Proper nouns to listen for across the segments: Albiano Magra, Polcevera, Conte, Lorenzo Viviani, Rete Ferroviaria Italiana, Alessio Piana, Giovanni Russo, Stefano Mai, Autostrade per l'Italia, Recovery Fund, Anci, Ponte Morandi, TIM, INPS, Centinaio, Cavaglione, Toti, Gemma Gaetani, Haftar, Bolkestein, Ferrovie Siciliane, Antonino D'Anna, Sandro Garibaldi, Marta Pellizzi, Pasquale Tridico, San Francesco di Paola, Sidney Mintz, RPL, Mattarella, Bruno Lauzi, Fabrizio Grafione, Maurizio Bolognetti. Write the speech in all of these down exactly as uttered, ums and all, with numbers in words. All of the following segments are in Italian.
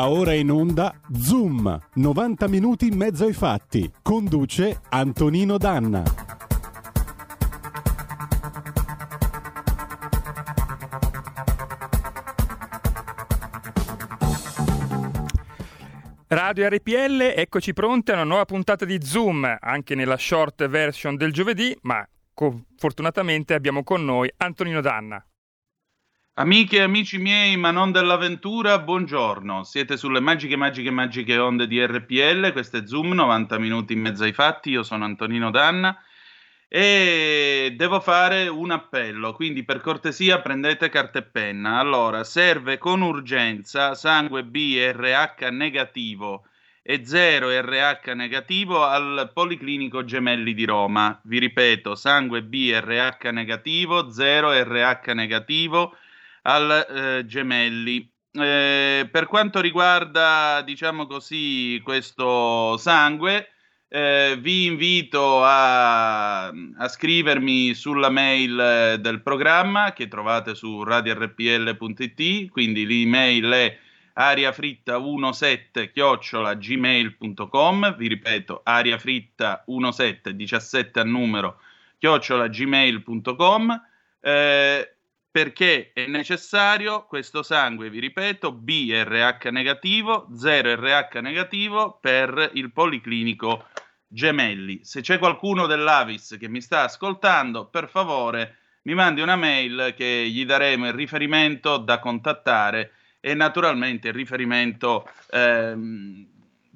Va ora in onda Zoom, novanta minuti in mezzo ai fatti. Conduce Antonino D'Anna. Radio R P L, eccoci pronti a una nuova puntata di Zoom, anche nella short version del giovedì, ma fortunatamente abbiamo con noi Antonino D'Anna. Amiche e amici miei, ma non dell'avventura, buongiorno. Siete sulle magiche, magiche, magiche onde di R P L, questo è Zoom, novanta minuti in mezzo ai fatti, io sono Antonino D'Anna e devo fare un appello, quindi per cortesia prendete carta e penna. Allora, serve con urgenza sangue B R H negativo e zero R H negativo al Policlinico Gemelli di Roma. Vi ripeto, sangue B R H negativo, zero R H negativo al eh, Gemelli. Eh, per quanto riguarda, diciamo così, questo sangue, eh, vi invito a, a scrivermi sulla mail del programma che trovate su radio r p l punto i t, quindi l'email è ariafritta diciassette chiocciola gmail punto com, vi ripeto, ariafritta diciassette diciassette al numero chiocciola gmail punto com, eh, perché è necessario questo sangue, vi ripeto, B R H negativo, zero R H negativo per il Policlinico Gemelli. Se c'è qualcuno dell'Avis che mi sta ascoltando, per favore mi mandi una mail che gli daremo il riferimento da contattare e naturalmente il riferimento ehm,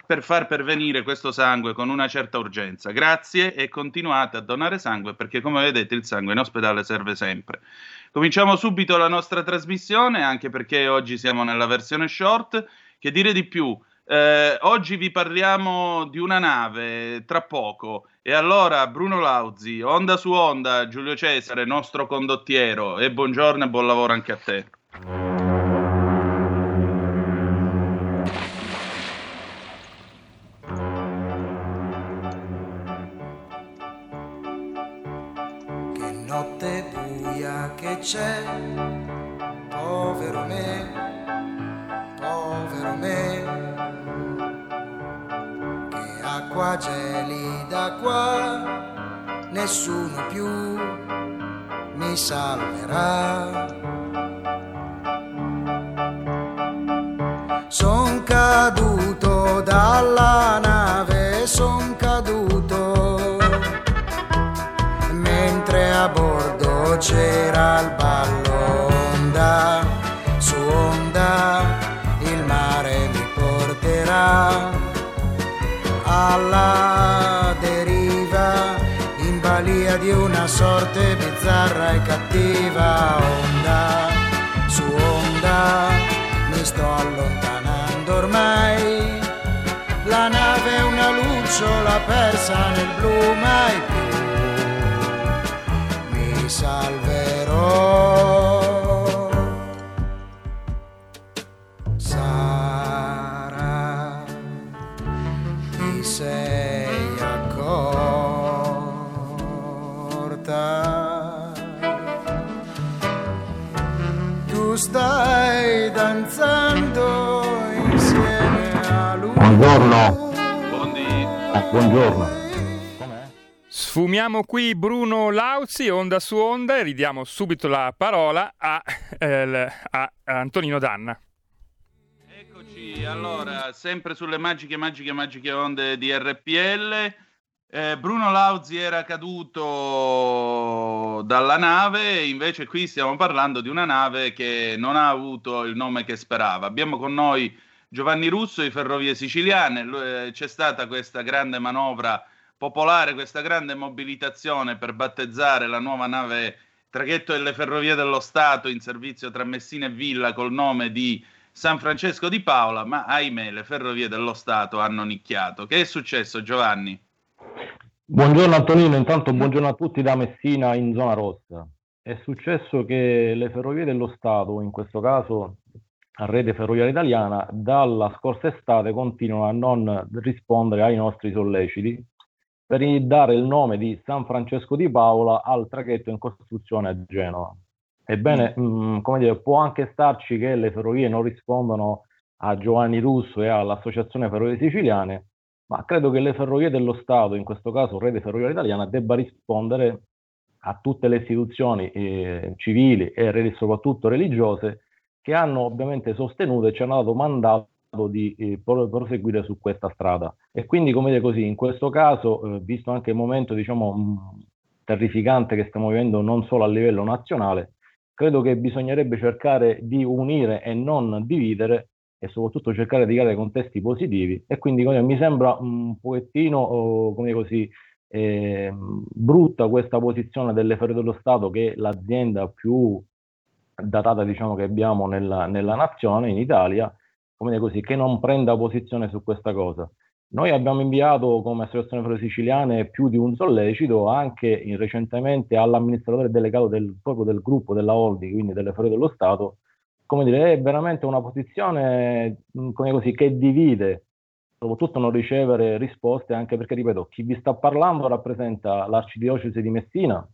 per far pervenire questo sangue con una certa urgenza. Grazie e continuate a donare sangue perché, come vedete, il sangue in ospedale serve sempre. Cominciamo subito la nostra trasmissione, anche perché oggi siamo nella versione short. Che dire di più? Eh, oggi vi parliamo di una nave, tra poco. E allora, Bruno Lauzi, onda su onda, Giulio Cesare, nostro condottiero, e buongiorno e buon lavoro anche a te. C'è, povero me, povero me, che acqua gelida qua, nessuno più mi salverà. Son caduto dalla nave, son caduto, mentre a bordo c'era il ballo onda su onda, il mare mi porterà alla deriva in balia di una sorte bizzarra e cattiva. Onda su onda mi sto allontanando ormai, la nave è una lucciola persa nel blu, mai più salverò. Sara, ti sei accorta? Tu stai danzando insieme a lui. Buongiorno. Buongiorno. Sfumiamo qui Bruno Lauzi, onda su onda, e ridiamo subito la parola a, eh, a Antonino D'Anna. Eccoci, allora, sempre sulle magiche, magiche, magiche onde di R P L. Eh, Bruno Lauzi era caduto dalla nave, invece qui stiamo parlando di una nave che non ha avuto il nome che sperava. Abbiamo con noi Giovanni Russo di Ferrovie Siciliane, c'è stata questa grande manovra popolare, questa grande mobilitazione per battezzare la nuova nave traghetto delle Ferrovie dello Stato in servizio tra Messina e Villa col nome di San Francesco di Paola, ma ahimè le Ferrovie dello Stato hanno nicchiato. Che è successo, Giovanni? Buongiorno Antonino, intanto buongiorno a tutti da Messina in zona rossa. È successo che le Ferrovie dello Stato, in questo caso a Rete Ferroviaria Italiana, dalla scorsa estate continuano a non rispondere ai nostri solleciti per dare il nome di San Francesco di Paola al traghetto in costruzione a Genova. Ebbene, mh, come dire, può anche starci che le ferrovie non rispondano a Giovanni Russo e all'Associazione Ferrovie Siciliane, ma credo che le ferrovie dello Stato, in questo caso Rete Ferroviaria Italiana, debba rispondere a tutte le istituzioni eh, civili e soprattutto religiose che hanno ovviamente sostenuto e ci hanno dato mandato di eh, proseguire su questa strada. E quindi, come dire così, in questo caso, eh, visto anche il momento diciamo mh, terrificante che stiamo vivendo non solo a livello nazionale, credo che bisognerebbe cercare di unire e non dividere e soprattutto cercare di creare contesti positivi. E quindi come dire, mi sembra un pochettino oh, come così eh, brutta questa posizione delle Ferrovie dello Stato, che è l'azienda più datata diciamo che abbiamo nella, nella nazione, in Italia, come dire così, che non prenda posizione su questa cosa. Noi abbiamo inviato come Associazione Ferrovie Siciliane più di un sollecito anche in, recentemente all'amministratore delegato del, proprio del gruppo della holding, quindi delle Ferrovie dello Stato. Come dire, è veramente una posizione come così, che divide, soprattutto non ricevere risposte, anche perché, ripeto, chi vi sta parlando rappresenta l'arcidiocesi di Messina,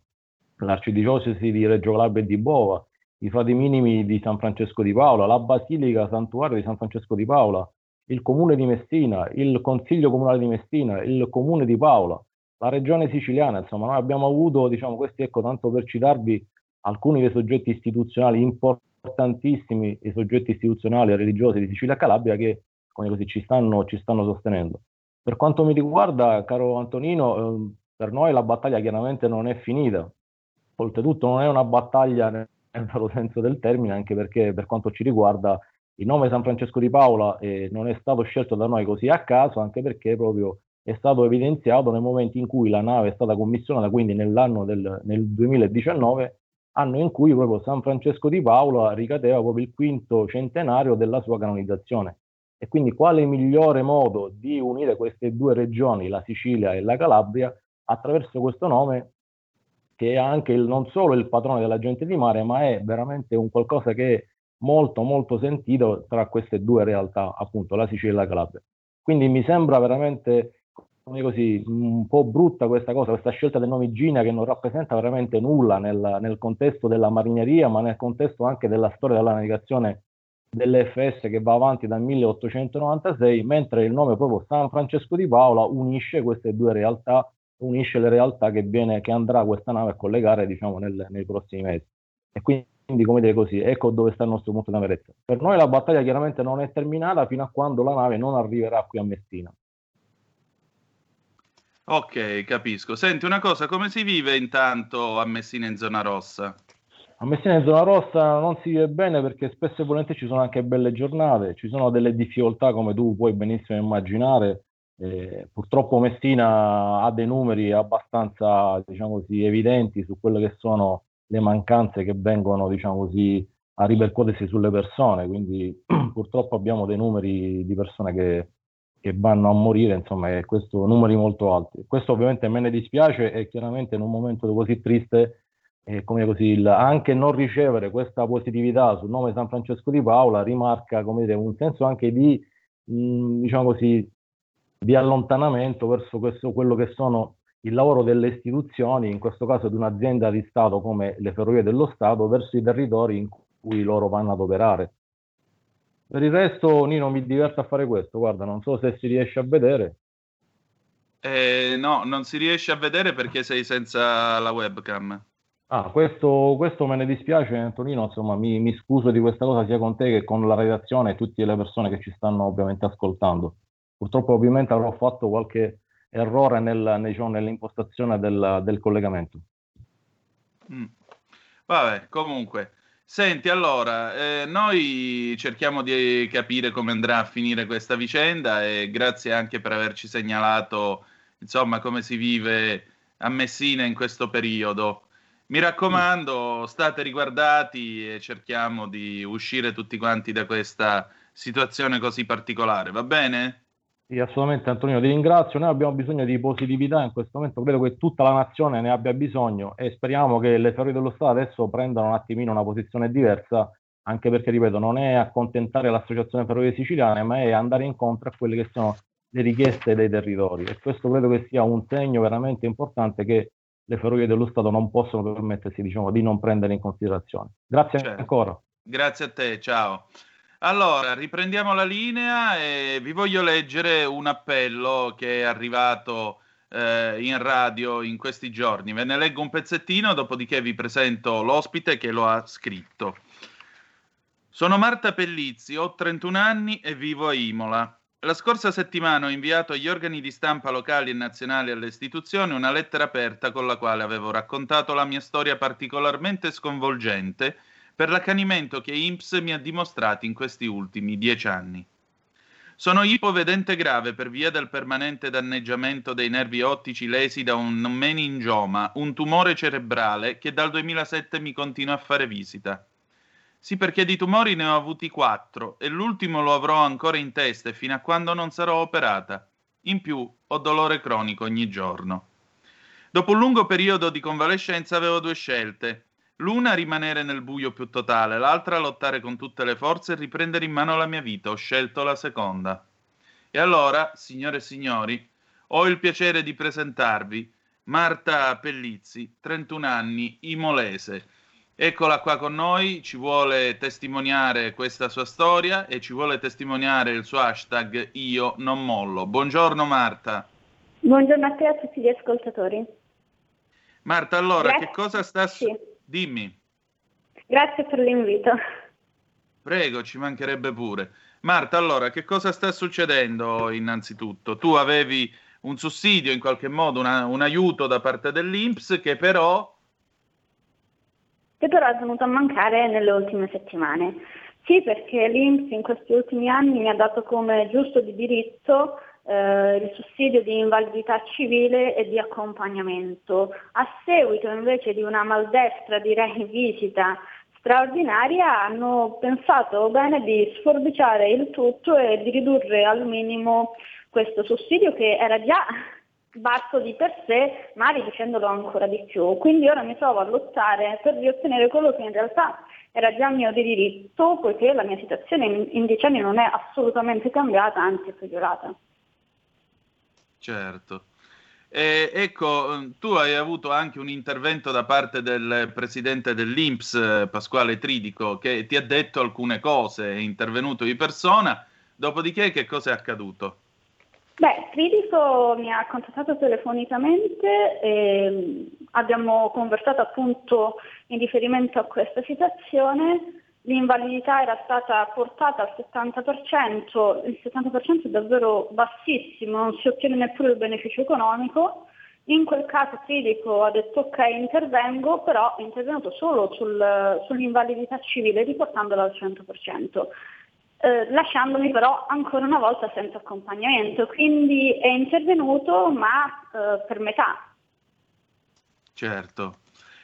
l'arcidiocesi di Reggio Calabria e di Bova, i frati minimi di San Francesco di Paola, la Basilica Santuario di San Francesco di Paola, il Comune di Messina, il Consiglio Comunale di Messina, il Comune di Paola, la Regione Siciliana. Insomma, noi abbiamo avuto, diciamo, questi, ecco, tanto per citarvi alcuni dei soggetti istituzionali importantissimi, i soggetti istituzionali e religiosi di Sicilia e Calabria che, come così, ci stanno, ci stanno sostenendo. Per quanto mi riguarda, caro Antonino, eh, per noi la battaglia chiaramente non è finita. Oltretutto non è una battaglia nel vero senso del termine, anche perché per quanto ci riguarda il nome San Francesco di Paola eh, non è stato scelto da noi così a caso, anche perché proprio è stato evidenziato nel momento in cui la nave è stata commissionata, quindi nell'anno del nel duemiladiciannove, anno in cui proprio San Francesco di Paola ricadeva proprio il quinto centenario della sua canonizzazione. E quindi quale migliore modo di unire queste due regioni, la Sicilia e la Calabria, attraverso questo nome che è anche il, non solo il patrono della gente di mare, ma è veramente un qualcosa che è molto molto sentito tra queste due realtà, appunto la Sicilia e la Calabria. Quindi mi sembra veramente come così un po' brutta questa cosa, questa scelta del nome Gina, che non rappresenta veramente nulla nel, nel contesto della marineria, ma nel contesto anche della storia della navigazione dell'F S che va avanti dal milleottocentonovantasei, mentre il nome proprio San Francesco di Paola unisce queste due realtà, unisce le realtà che, viene, che andrà questa nave a collegare, diciamo, nel, nei prossimi mesi. E quindi Quindi, come dire così, ecco dove sta il nostro punto di amarezza. Per noi la battaglia chiaramente non è terminata fino a quando la nave non arriverà qui a Messina. Ok, capisco. Senti una cosa, come si vive intanto a Messina in zona rossa? A Messina in zona rossa non si vive bene, perché spesso e volentieri ci sono anche belle giornate, ci sono delle difficoltà come tu puoi benissimo immaginare. Eh, purtroppo Messina ha dei numeri abbastanza, diciamo così, evidenti su quello che sono le mancanze che vengono, diciamo così, a ripercuotersi sulle persone, quindi purtroppo abbiamo dei numeri di persone che, che vanno a morire, insomma, e questo, numeri molto alti. Questo ovviamente me ne dispiace, e chiaramente in un momento così triste, eh, come così, il, anche non ricevere questa positività sul nome San Francesco di Paola rimarca, come dire, un senso anche di, mh, diciamo così, di allontanamento verso questo, quello che sono il lavoro delle istituzioni, in questo caso di un'azienda di Stato come le Ferrovie dello Stato, verso i territori in cui loro vanno ad operare. Per il resto, Nino, mi diverto a fare questo, guarda, non so se si riesce a vedere. Eh, no, non si riesce a vedere perché sei senza la webcam. Ah, questo, questo me ne dispiace, Antonino, insomma, mi, mi scuso di questa cosa sia con te che con la redazione e tutte le persone che ci stanno ovviamente ascoltando. Purtroppo ovviamente avrò fatto qualche errore nel, diciamo, nell'impostazione del, del collegamento. Mm. Vabbè, comunque, senti, allora, eh, noi cerchiamo di capire come andrà a finire questa vicenda, e grazie anche per averci segnalato, insomma, come si vive a Messina in questo periodo. Mi raccomando, state riguardati e cerchiamo di uscire tutti quanti da questa situazione così particolare, va bene? Sì, assolutamente, Antonino, ti ringrazio. Noi abbiamo bisogno di positività in questo momento, credo che tutta la nazione ne abbia bisogno, e speriamo che le Ferrovie dello Stato adesso prendano un attimino una posizione diversa, anche perché, ripeto, non è accontentare l'Associazione Ferrovie Siciliane, ma è andare incontro a quelle che sono le richieste dei territori, e questo credo che sia un segno veramente importante che le Ferrovie dello Stato non possono permettersi, diciamo, di non prendere in considerazione. Grazie, certo. Ancora. Grazie a te, ciao. Allora, riprendiamo la linea e vi voglio leggere un appello che è arrivato eh, in radio in questi giorni. Ve ne leggo un pezzettino, dopodiché vi presento l'ospite che lo ha scritto. Sono Marta Pellizzi, ho trentuno anni e vivo a Imola. La scorsa settimana ho inviato agli organi di stampa locali e nazionali e alle istituzioni una lettera aperta con la quale avevo raccontato la mia storia particolarmente sconvolgente per l'accanimento che I N P S mi ha dimostrato in questi ultimi dieci anni. Sono ipovedente grave per via del permanente danneggiamento dei nervi ottici lesi da un meningioma, un tumore cerebrale che dal duemilasette mi continua a fare visita. Sì, perché di tumori ne ho avuti quattro e l'ultimo lo avrò ancora in testa e fino a quando non sarò operata. In più, ho dolore cronico ogni giorno. Dopo un lungo periodo di convalescenza avevo due scelte. L'una rimanere nel buio più totale, l'altra lottare con tutte le forze e riprendere in mano la mia vita. Ho scelto la seconda. E allora, signore e signori, ho il piacere di presentarvi Marta Pellizzi, trentuno anni, imolese. Eccola qua con noi, ci vuole testimoniare questa sua storia e ci vuole testimoniare il suo hashtag Io non mollo. Buongiorno Marta. Buongiorno a te e a tutti gli ascoltatori. Marta, allora, Grazie. Che cosa sta... Su- sì. Dimmi. Grazie per l'invito. Prego, ci mancherebbe pure. Marta, allora, che cosa sta succedendo innanzitutto? Tu avevi un sussidio, in qualche modo, una, un aiuto da parte dell'I N P S che però... che però è venuto a mancare nelle ultime settimane. Sì, perché l'I N P S in questi ultimi anni mi ha dato come giusto di diritto eh, il sussidio di invalidità civile e di accompagnamento. A seguito invece di una maldestra, direi, visita straordinaria, hanno pensato bene di sforbiciare il tutto e di ridurre al minimo questo sussidio che era già... basso di per sé, ma riducendolo ancora di più. Quindi ora mi trovo a lottare per riottenere quello che in realtà era già mio di diritto, poiché la mia situazione in, in dieci anni non è assolutamente cambiata, anzi è peggiorata. Certo. Eh, ecco, tu hai avuto anche un intervento da parte del presidente dell'I N P S, Pasquale Tridico, che ti ha detto alcune cose, è intervenuto di persona, dopodiché che cosa è accaduto? Beh, Tridico mi ha contattato telefonicamente e abbiamo conversato appunto in riferimento a questa situazione. L'invalidità era stata portata al settanta per cento, il settanta per cento è davvero bassissimo, non si ottiene neppure il beneficio economico. In quel caso Tridico ha detto ok, intervengo, però è intervenuto solo sul, sull'invalidità civile riportandola al cento per cento. Eh, lasciandomi però ancora una volta senza accompagnamento, quindi è intervenuto ma eh, per metà. Certo.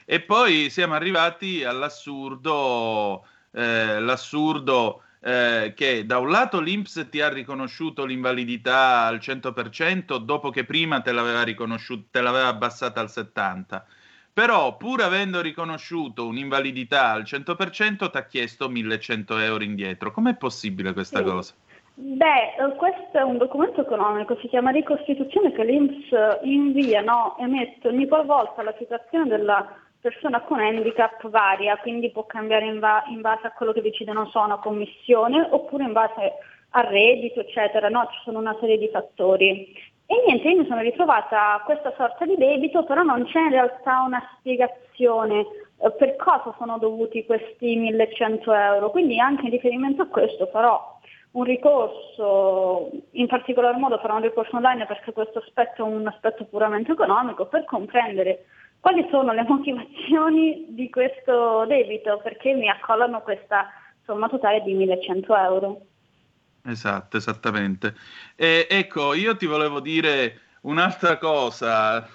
E poi siamo arrivati all'assurdo, eh, l'assurdo eh, che da un lato l'I N P S ti ha riconosciuto l'invalidità al cento per cento dopo che prima te l'aveva riconosciuta, te l'aveva abbassata al settanta per cento, però pur avendo riconosciuto un'invalidità al cento per cento ti ha chiesto millecento euro indietro. Com'è possibile questa sì. cosa? Beh, questo è un documento economico, si chiama ricostituzione, che l'I N P S invia, no, emette ogni volta la situazione della persona con handicap varia, quindi può cambiare in, va- in base a quello che decide, non so, una commissione, oppure in base al reddito, eccetera, no, ci sono una serie di fattori. E niente, io mi sono ritrovata a questa sorta di debito, però non c'è in realtà una spiegazione eh, per cosa sono dovuti questi millecento euro, quindi anche in riferimento a questo farò un ricorso, in particolar modo farò un ricorso online, perché questo aspetto è un aspetto puramente economico, per comprendere quali sono le motivazioni di questo debito, perché mi accollano questa somma totale di millecento euro. Esatto, esattamente. E, ecco, io ti volevo dire un'altra cosa.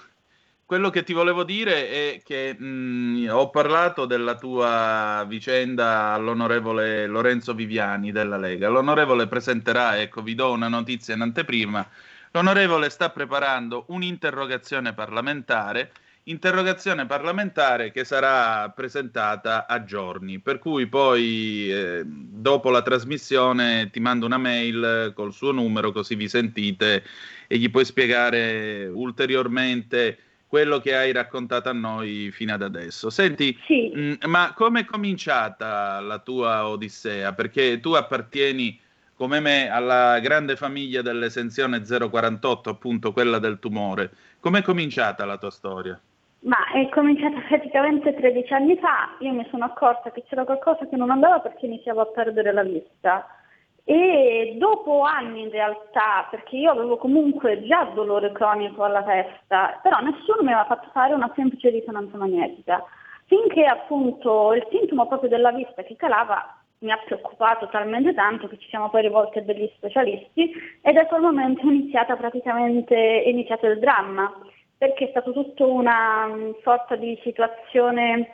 Quello che ti volevo dire è che mh, ho parlato della tua vicenda all'onorevole Lorenzo Viviani della Lega. L'onorevole presenterà, ecco, vi do una notizia in anteprima, l'onorevole sta preparando un'interrogazione parlamentare, interrogazione parlamentare che sarà presentata a giorni, per cui poi eh, dopo la trasmissione ti mando una mail col suo numero, così vi sentite e gli puoi spiegare ulteriormente quello che hai raccontato a noi fino ad adesso. Senti, sì. mh, ma come è cominciata la tua odissea? Perché tu appartieni, come me, alla grande famiglia dell'esenzione zero quarantotto, appunto quella del tumore. Com'è cominciata la tua storia? Ma è cominciata praticamente tredici anni fa. Io mi sono accorta che c'era qualcosa che non andava perché iniziavo a perdere la vista. E dopo anni in realtà, perché io avevo comunque già dolore cronico alla testa, però nessuno mi aveva fatto fare una semplice risonanza magnetica, finché appunto il sintomo proprio della vista che calava mi ha preoccupato talmente tanto che ci siamo poi rivolti a degli specialisti, ed è quel momento iniziata praticamente, è iniziato il dramma, perché è stato tutto una sorta di situazione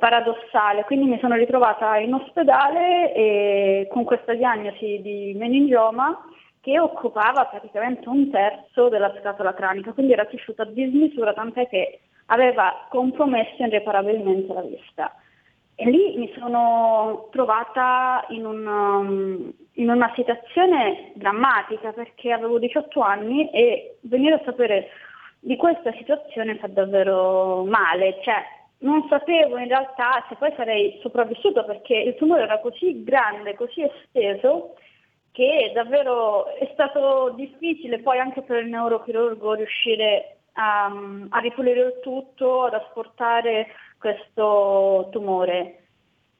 paradossale. Quindi mi sono ritrovata in ospedale e con questa diagnosi di meningioma che occupava praticamente un terzo della scatola cranica, quindi era cresciuta a dismisura, tant'è che aveva compromesso irreparabilmente la vista. E lì mi sono trovata in, un, in una situazione drammatica, perché avevo diciotto anni e venire a sapere di questa situazione fa davvero male, cioè non sapevo in realtà se poi sarei sopravvissuta, perché il tumore era così grande, così esteso, che davvero è stato difficile poi anche per il neurochirurgo riuscire a, a ripulire il tutto, ad asportare questo tumore.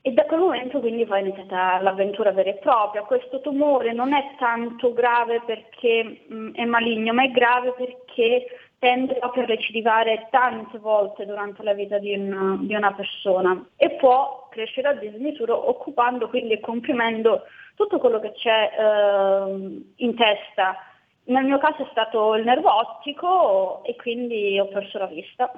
E da quel momento quindi poi è iniziata l'avventura vera e propria. Questo tumore non è tanto grave perché mh, è maligno, ma è grave perché tende proprio a recidivare tante volte durante la vita di una, di una persona, e può crescere a dismisura, occupando quindi e comprimendo tutto quello che c'è eh, in testa. Nel mio caso è stato il nervo ottico e quindi ho perso la vista.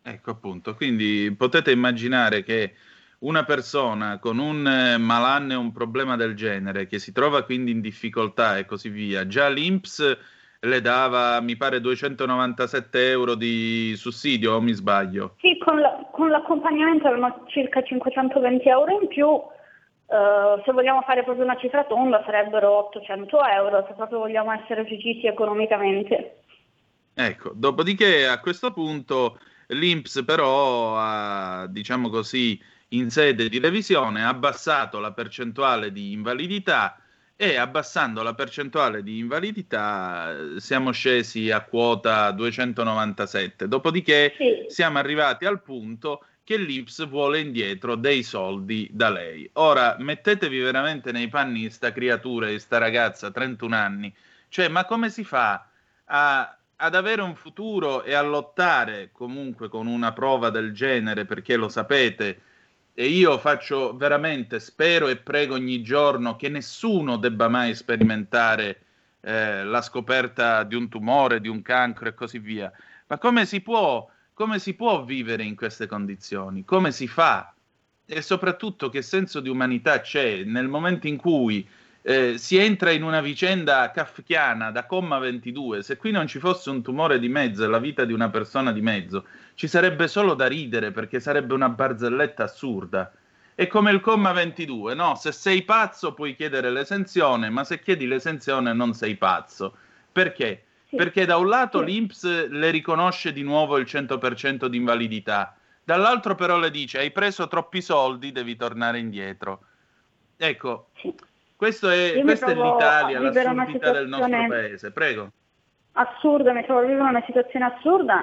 Ecco appunto, quindi potete immaginare che una persona con un malanno e un problema del genere, che si trova quindi in difficoltà e così via, già l'I N P S le dava, mi pare, duecentonovantasette euro di sussidio, o mi sbaglio? Sì, con, la, con l'accompagnamento erano circa cinquecentoventi euro in più, eh, se vogliamo fare proprio una cifra tonda sarebbero ottocento euro, se proprio vogliamo essere precisi economicamente. Ecco, dopodiché a questo punto l'I N P S però ha, diciamo così, in sede di revisione ha abbassato la percentuale di invalidità, e abbassando la percentuale di invalidità siamo scesi a quota duecentonovantasette, dopodiché sì. siamo arrivati al punto che l'I N P S vuole indietro dei soldi da lei. Ora mettetevi veramente nei panni di sta creatura, di sta ragazza, trentuno anni, cioè ma come si fa a, ad avere un futuro e a lottare comunque con una prova del genere? Perché lo sapete, e io faccio veramente, spero e prego ogni giorno che nessuno debba mai sperimentare eh, la scoperta di un tumore, di un cancro e così via. Ma come si può, come si può vivere in queste condizioni? Come si fa? E soprattutto che senso di umanità c'è nel momento in cui eh, si entra in una vicenda kafkiana da comma ventidue? Se qui non ci fosse un tumore di mezzo e la vita di una persona di mezzo, ci sarebbe solo da ridere, perché sarebbe una barzelletta assurda. È come il comma ventidue, no? Se sei pazzo puoi chiedere l'esenzione, ma se chiedi l'esenzione non sei pazzo. Perché? Sì. Perché da un lato sì. l'I N P S le riconosce di nuovo il cento per cento di invalidità, dall'altro però le dice hai preso troppi soldi, devi tornare indietro. Ecco, sì. questo è, questa è l'Italia, l'assurdità del nostro paese. Prego. Assurda, mi trovo a vivere una situazione assurda,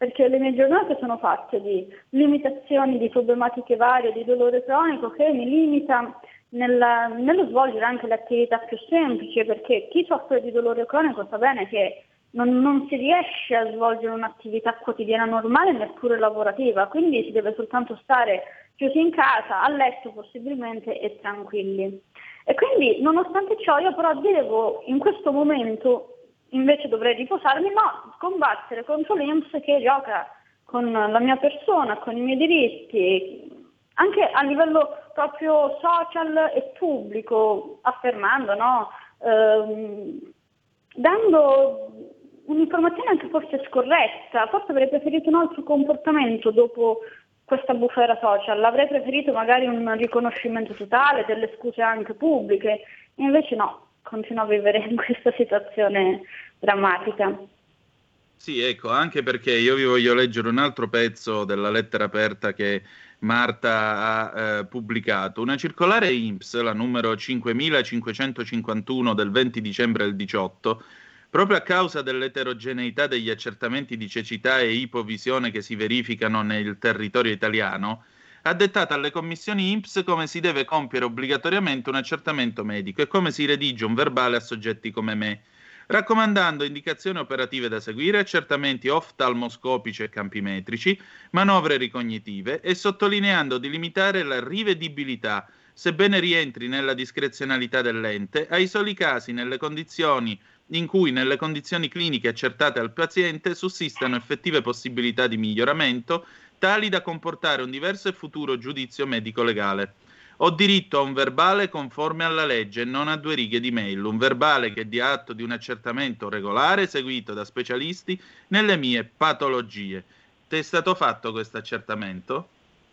perché le mie giornate sono fatte di limitazioni, di problematiche varie, di dolore cronico che mi limita nella, nello svolgere anche le attività più semplici, perché chi soffre di dolore cronico sa bene che non, non si riesce a svolgere un'attività quotidiana normale, neppure lavorativa, quindi si deve soltanto stare chiusi in casa, a letto possibilmente, e tranquilli. E quindi nonostante ciò io però devo in questo momento, invece dovrei riposarmi, ma combattere contro l'I N P S che gioca con la mia persona, con i miei diritti, anche a livello proprio social e pubblico, affermando, no? Ehm, dando un'informazione anche forse scorretta. Forse avrei preferito un altro comportamento dopo questa bufera social, avrei preferito magari un riconoscimento totale, delle scuse anche pubbliche, invece no. Continuo a vivere in questa situazione drammatica. Sì, ecco, anche perché io vi voglio leggere un altro pezzo della lettera aperta che Marta ha eh, pubblicato. Una circolare I N P S, la numero cinquemilacinquecentocinquantuno del venti dicembre del diciotto, proprio a causa dell'eterogeneità degli accertamenti di cecità e ipovisione che si verificano nel territorio italiano, ha dettato alle commissioni I N P S come si deve compiere obbligatoriamente un accertamento medico e come si redige un verbale a soggetti come me, raccomandando indicazioni operative da seguire, accertamenti oftalmoscopici e campimetrici, manovre ricognitive e sottolineando di limitare la rivedibilità, sebbene rientri nella discrezionalità dell'ente, ai soli casi nelle condizioni in cui nelle condizioni cliniche accertate al paziente sussistano effettive possibilità di miglioramento tali da comportare un diverso e futuro giudizio medico-legale. Ho diritto a un verbale conforme alla legge e non a due righe di mail, un verbale che dia atto di un accertamento regolare seguito da specialisti nelle mie patologie. Ti è stato fatto questo accertamento?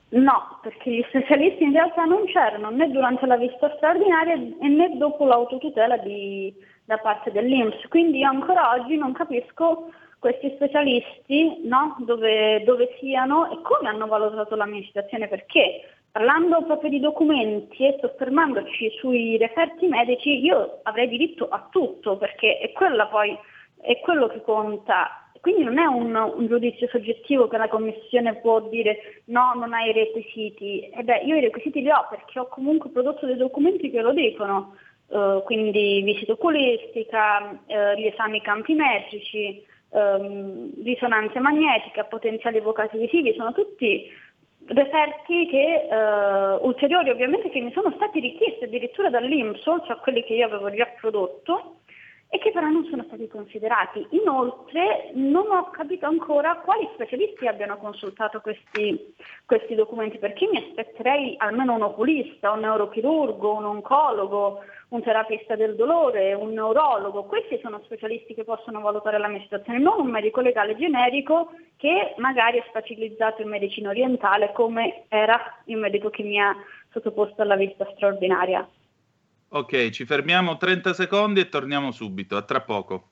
No, perché gli specialisti in realtà non c'erano né durante la visita straordinaria né dopo l'autotutela di, da parte dell'I N P S, quindi io ancora oggi non capisco questi specialisti, no? dove, dove siano e come hanno valutato la mia citazione, perché parlando proprio di documenti e soffermandoci sui referti medici, io avrei diritto a tutto, perché è quella poi è quello che conta. Quindi non è un, un giudizio soggettivo che la commissione può dire no, non hai i requisiti. E beh, io i requisiti li ho perché ho comunque prodotto dei documenti che lo dicono, uh, quindi visita oculistica, uh, gli esami campimetrici, um, risonanza magnetica, potenziali evocati visivi, sono tutti referti che eh, ulteriori ovviamente che mi sono stati richiesti addirittura dall'I N P S, oltre a quelli che io avevo già prodotto e che però non sono stati considerati. Inoltre non ho capito ancora quali specialisti abbiano consultato questi, questi documenti, perché mi aspetterei almeno un oculista, un neurochirurgo, un oncologo, un terapista del dolore, un neurologo. Questi sono specialisti che possono valutare la mia situazione, non un medico legale generico che magari è specializzato in medicina orientale come era il medico che mi ha sottoposto alla visita straordinaria. Ok, ci fermiamo trenta secondi e torniamo subito, a tra poco.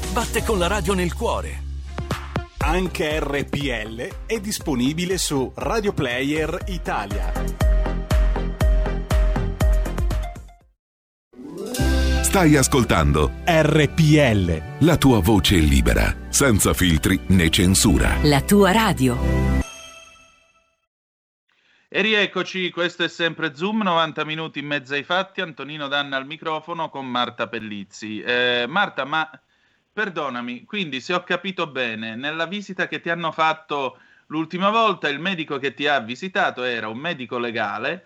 batte con la radio nel cuore. Anche R P L è disponibile su Radio Player Italia. Stai ascoltando R P L, la tua voce libera, senza filtri né censura. La tua radio. E rieccoci, questo è sempre Zoom, novanta minuti in mezzo ai fatti, Antonino D'Anna al microfono con Marta Pellizzi. Eh, Marta, ma perdonami, quindi se ho capito bene, nella visita che ti hanno fatto l'ultima volta, il medico che ti ha visitato era un medico legale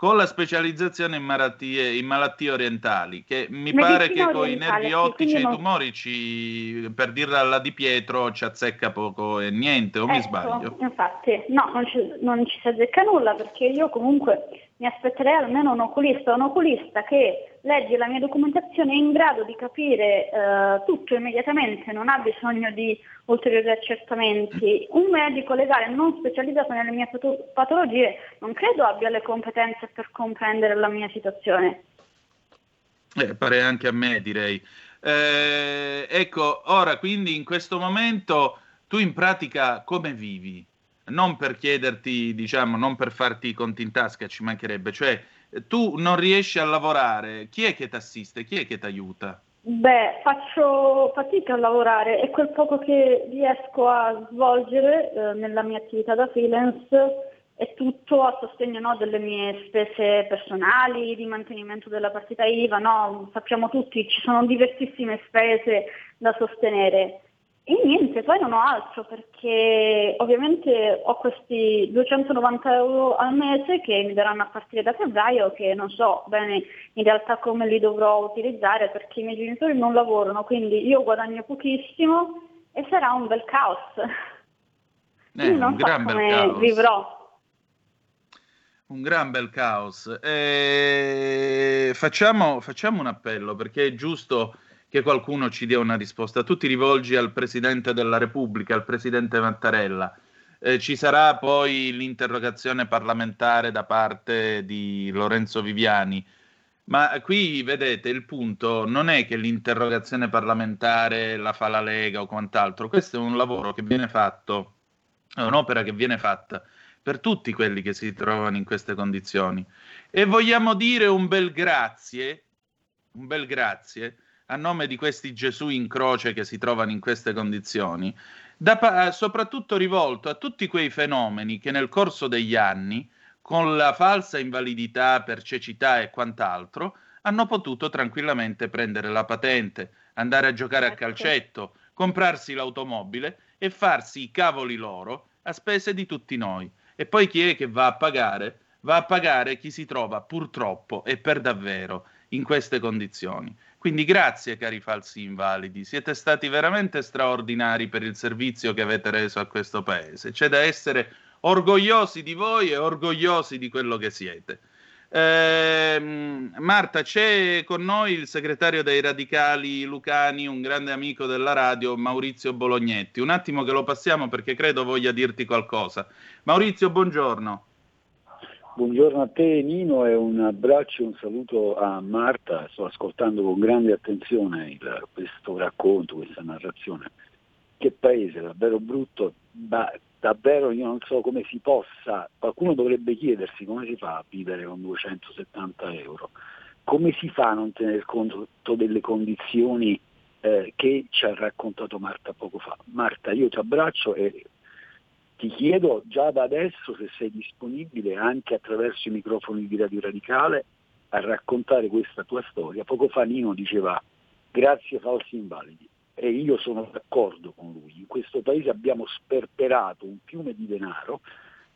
con la specializzazione in malattie, in malattie orientali, che mi Medicina pare che con i nervi ottici e i tumori, ci, per dirla alla Di Pietro, ci azzecca poco e niente, o ecco, mi sbaglio? Infatti, no, non ci, non ci si azzecca nulla, perché io comunque mi aspetterei almeno un oculista, un oculista che legge la mia documentazione, è in grado di capire eh, tutto immediatamente, non ha bisogno di ulteriori accertamenti. Un medico legale non specializzato nelle mie patologie non credo abbia le competenze per comprendere la mia situazione. Eh, pare anche a me, direi. Eh, ecco, ora quindi in questo momento tu in pratica come vivi? Non per chiederti, diciamo, non per farti i conti in tasca, ci mancherebbe, cioè tu non riesci a lavorare, chi è che ti assiste, chi è che ti aiuta? Beh, faccio fatica a lavorare e quel poco che riesco a svolgere eh, nella mia attività da freelance è tutto a sostegno, no, delle mie spese personali, di mantenimento della partita I V A, no? Sappiamo tutti, ci sono diversissime spese da sostenere. E niente, poi non ho altro, perché ovviamente ho questi duecentonovanta euro al mese che mi daranno a partire da febbraio, che non so bene in realtà come li dovrò utilizzare, perché i miei genitori non lavorano, quindi io guadagno pochissimo e sarà un bel caos. Eh, io non un so gran come bel caos. Vivrò. Un gran bel caos. Eh, facciamo, facciamo un appello, perché è giusto che qualcuno ci dia una risposta. Tu ti rivolgi al Presidente della Repubblica, al Presidente Mattarella. Eh, ci sarà poi l'interrogazione parlamentare da parte di Lorenzo Viviani, ma qui vedete il punto non è che l'interrogazione parlamentare la fa la Lega o quant'altro, questo è un lavoro che viene fatto, è un'opera che viene fatta per tutti quelli che si trovano in queste condizioni, e vogliamo dire un bel grazie, un bel grazie a nome di questi Gesù in croce che si trovano in queste condizioni, da pa- soprattutto rivolto a tutti quei fenomeni che nel corso degli anni, con la falsa invalidità per cecità e quant'altro, hanno potuto tranquillamente prendere la patente, andare a giocare a calcetto, comprarsi l'automobile e farsi i cavoli loro a spese di tutti noi. E poi chi è che va a pagare? Va a pagare chi si trova purtroppo e per davvero in queste condizioni. Quindi grazie cari falsi invalidi, siete stati veramente straordinari per il servizio che avete reso a questo paese, c'è da essere orgogliosi di voi e orgogliosi di quello che siete. Ehm, Marta, c'è con noi il segretario dei Radicali lucani, un grande amico della radio, Maurizio Bolognetti, un attimo che lo passiamo perché credo voglia dirti qualcosa. Maurizio, buongiorno. Buongiorno a te Nino e un abbraccio e un saluto a Marta, sto ascoltando con grande attenzione il, questo racconto, questa narrazione. Che paese, davvero brutto, ma davvero io non so come si possa, qualcuno dovrebbe chiedersi come si fa a vivere con duecentosettanta euro, come si fa a non tener conto delle condizioni eh, che ci ha raccontato Marta poco fa. Marta, io ti abbraccio e ti chiedo già da adesso se sei disponibile anche attraverso i microfoni di Radio Radicale a raccontare questa tua storia. Poco fa Nino diceva grazie falsi invalidi e io sono d'accordo con lui. In questo paese abbiamo sperperato un fiume di denaro,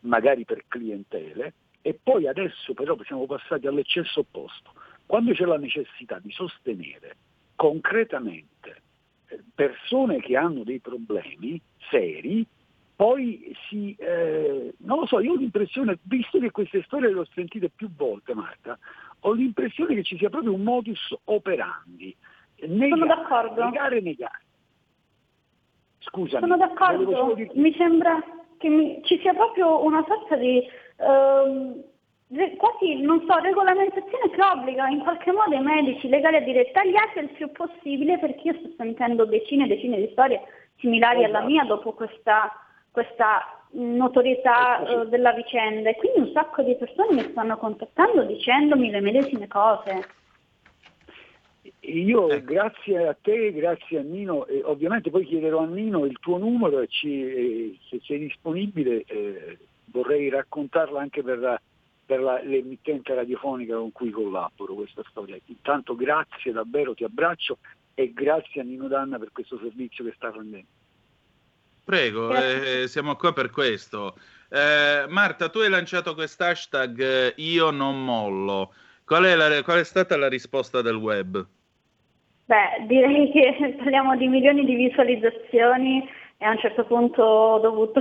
magari per clientele, e poi adesso però siamo passati all'eccesso opposto. Quando c'è la necessità di sostenere concretamente persone che hanno dei problemi seri, poi si, eh, non lo so, io ho l'impressione, visto che queste storie le ho sentite più volte Marta, ho l'impressione che ci sia proprio un modus operandi. Negare, Sono d'accordo. Negare, negare. Scusami. Sono d'accordo, mi sembra che mi, ci sia proprio una sorta di, eh, quasi, non so, regolamentazione che obbliga in qualche modo i medici legali a dire tagliate il più possibile, perché io sto sentendo decine e decine di storie similari esatto. alla mia dopo questa... questa notorietà eh, della vicenda, e quindi un sacco di persone mi stanno contattando dicendomi le medesime cose. Io ecco. Grazie a te, grazie a Nino, e ovviamente poi chiederò a Nino il tuo numero e ci, eh, se sei disponibile eh, vorrei raccontarla anche per, la, per la, l'emittente radiofonica con cui collaboro questa storia. Intanto grazie davvero, ti abbraccio e grazie a Nino D'Anna per questo servizio che sta rendendo. Prego, eh, siamo qua per questo. Eh, Marta, tu hai lanciato quest'hashtag eh, io non mollo. Qual è, la, qual è stata la risposta del web? Beh, direi che parliamo di milioni di visualizzazioni e a un certo punto ho dovuto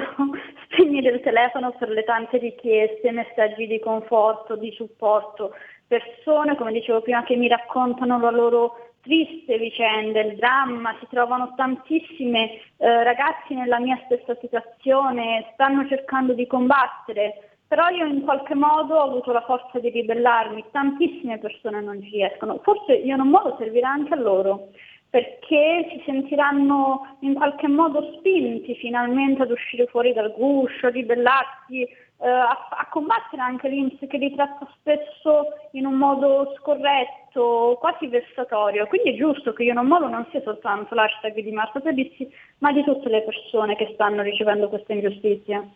spegnere il telefono per le tante richieste, messaggi di conforto, di supporto, persone, come dicevo prima, che mi raccontano la loro triste vicende, il dramma, si trovano tantissime eh, ragazzi nella mia stessa situazione, stanno cercando di combattere, però io in qualche modo ho avuto la forza di ribellarmi, tantissime persone non ci riescono, forse io non modo servirà anche a loro, perché si sentiranno in qualche modo spinti finalmente ad uscire fuori dal guscio, a ribellarsi, Uh, a, a combattere anche l'I N P S che li tratta spesso in un modo scorretto, quasi vessatorio. Quindi è giusto che Io non mollo non sia soltanto l'hashtag di Marta Pellizzi, ma di tutte le persone che stanno ricevendo questa ingiustizia.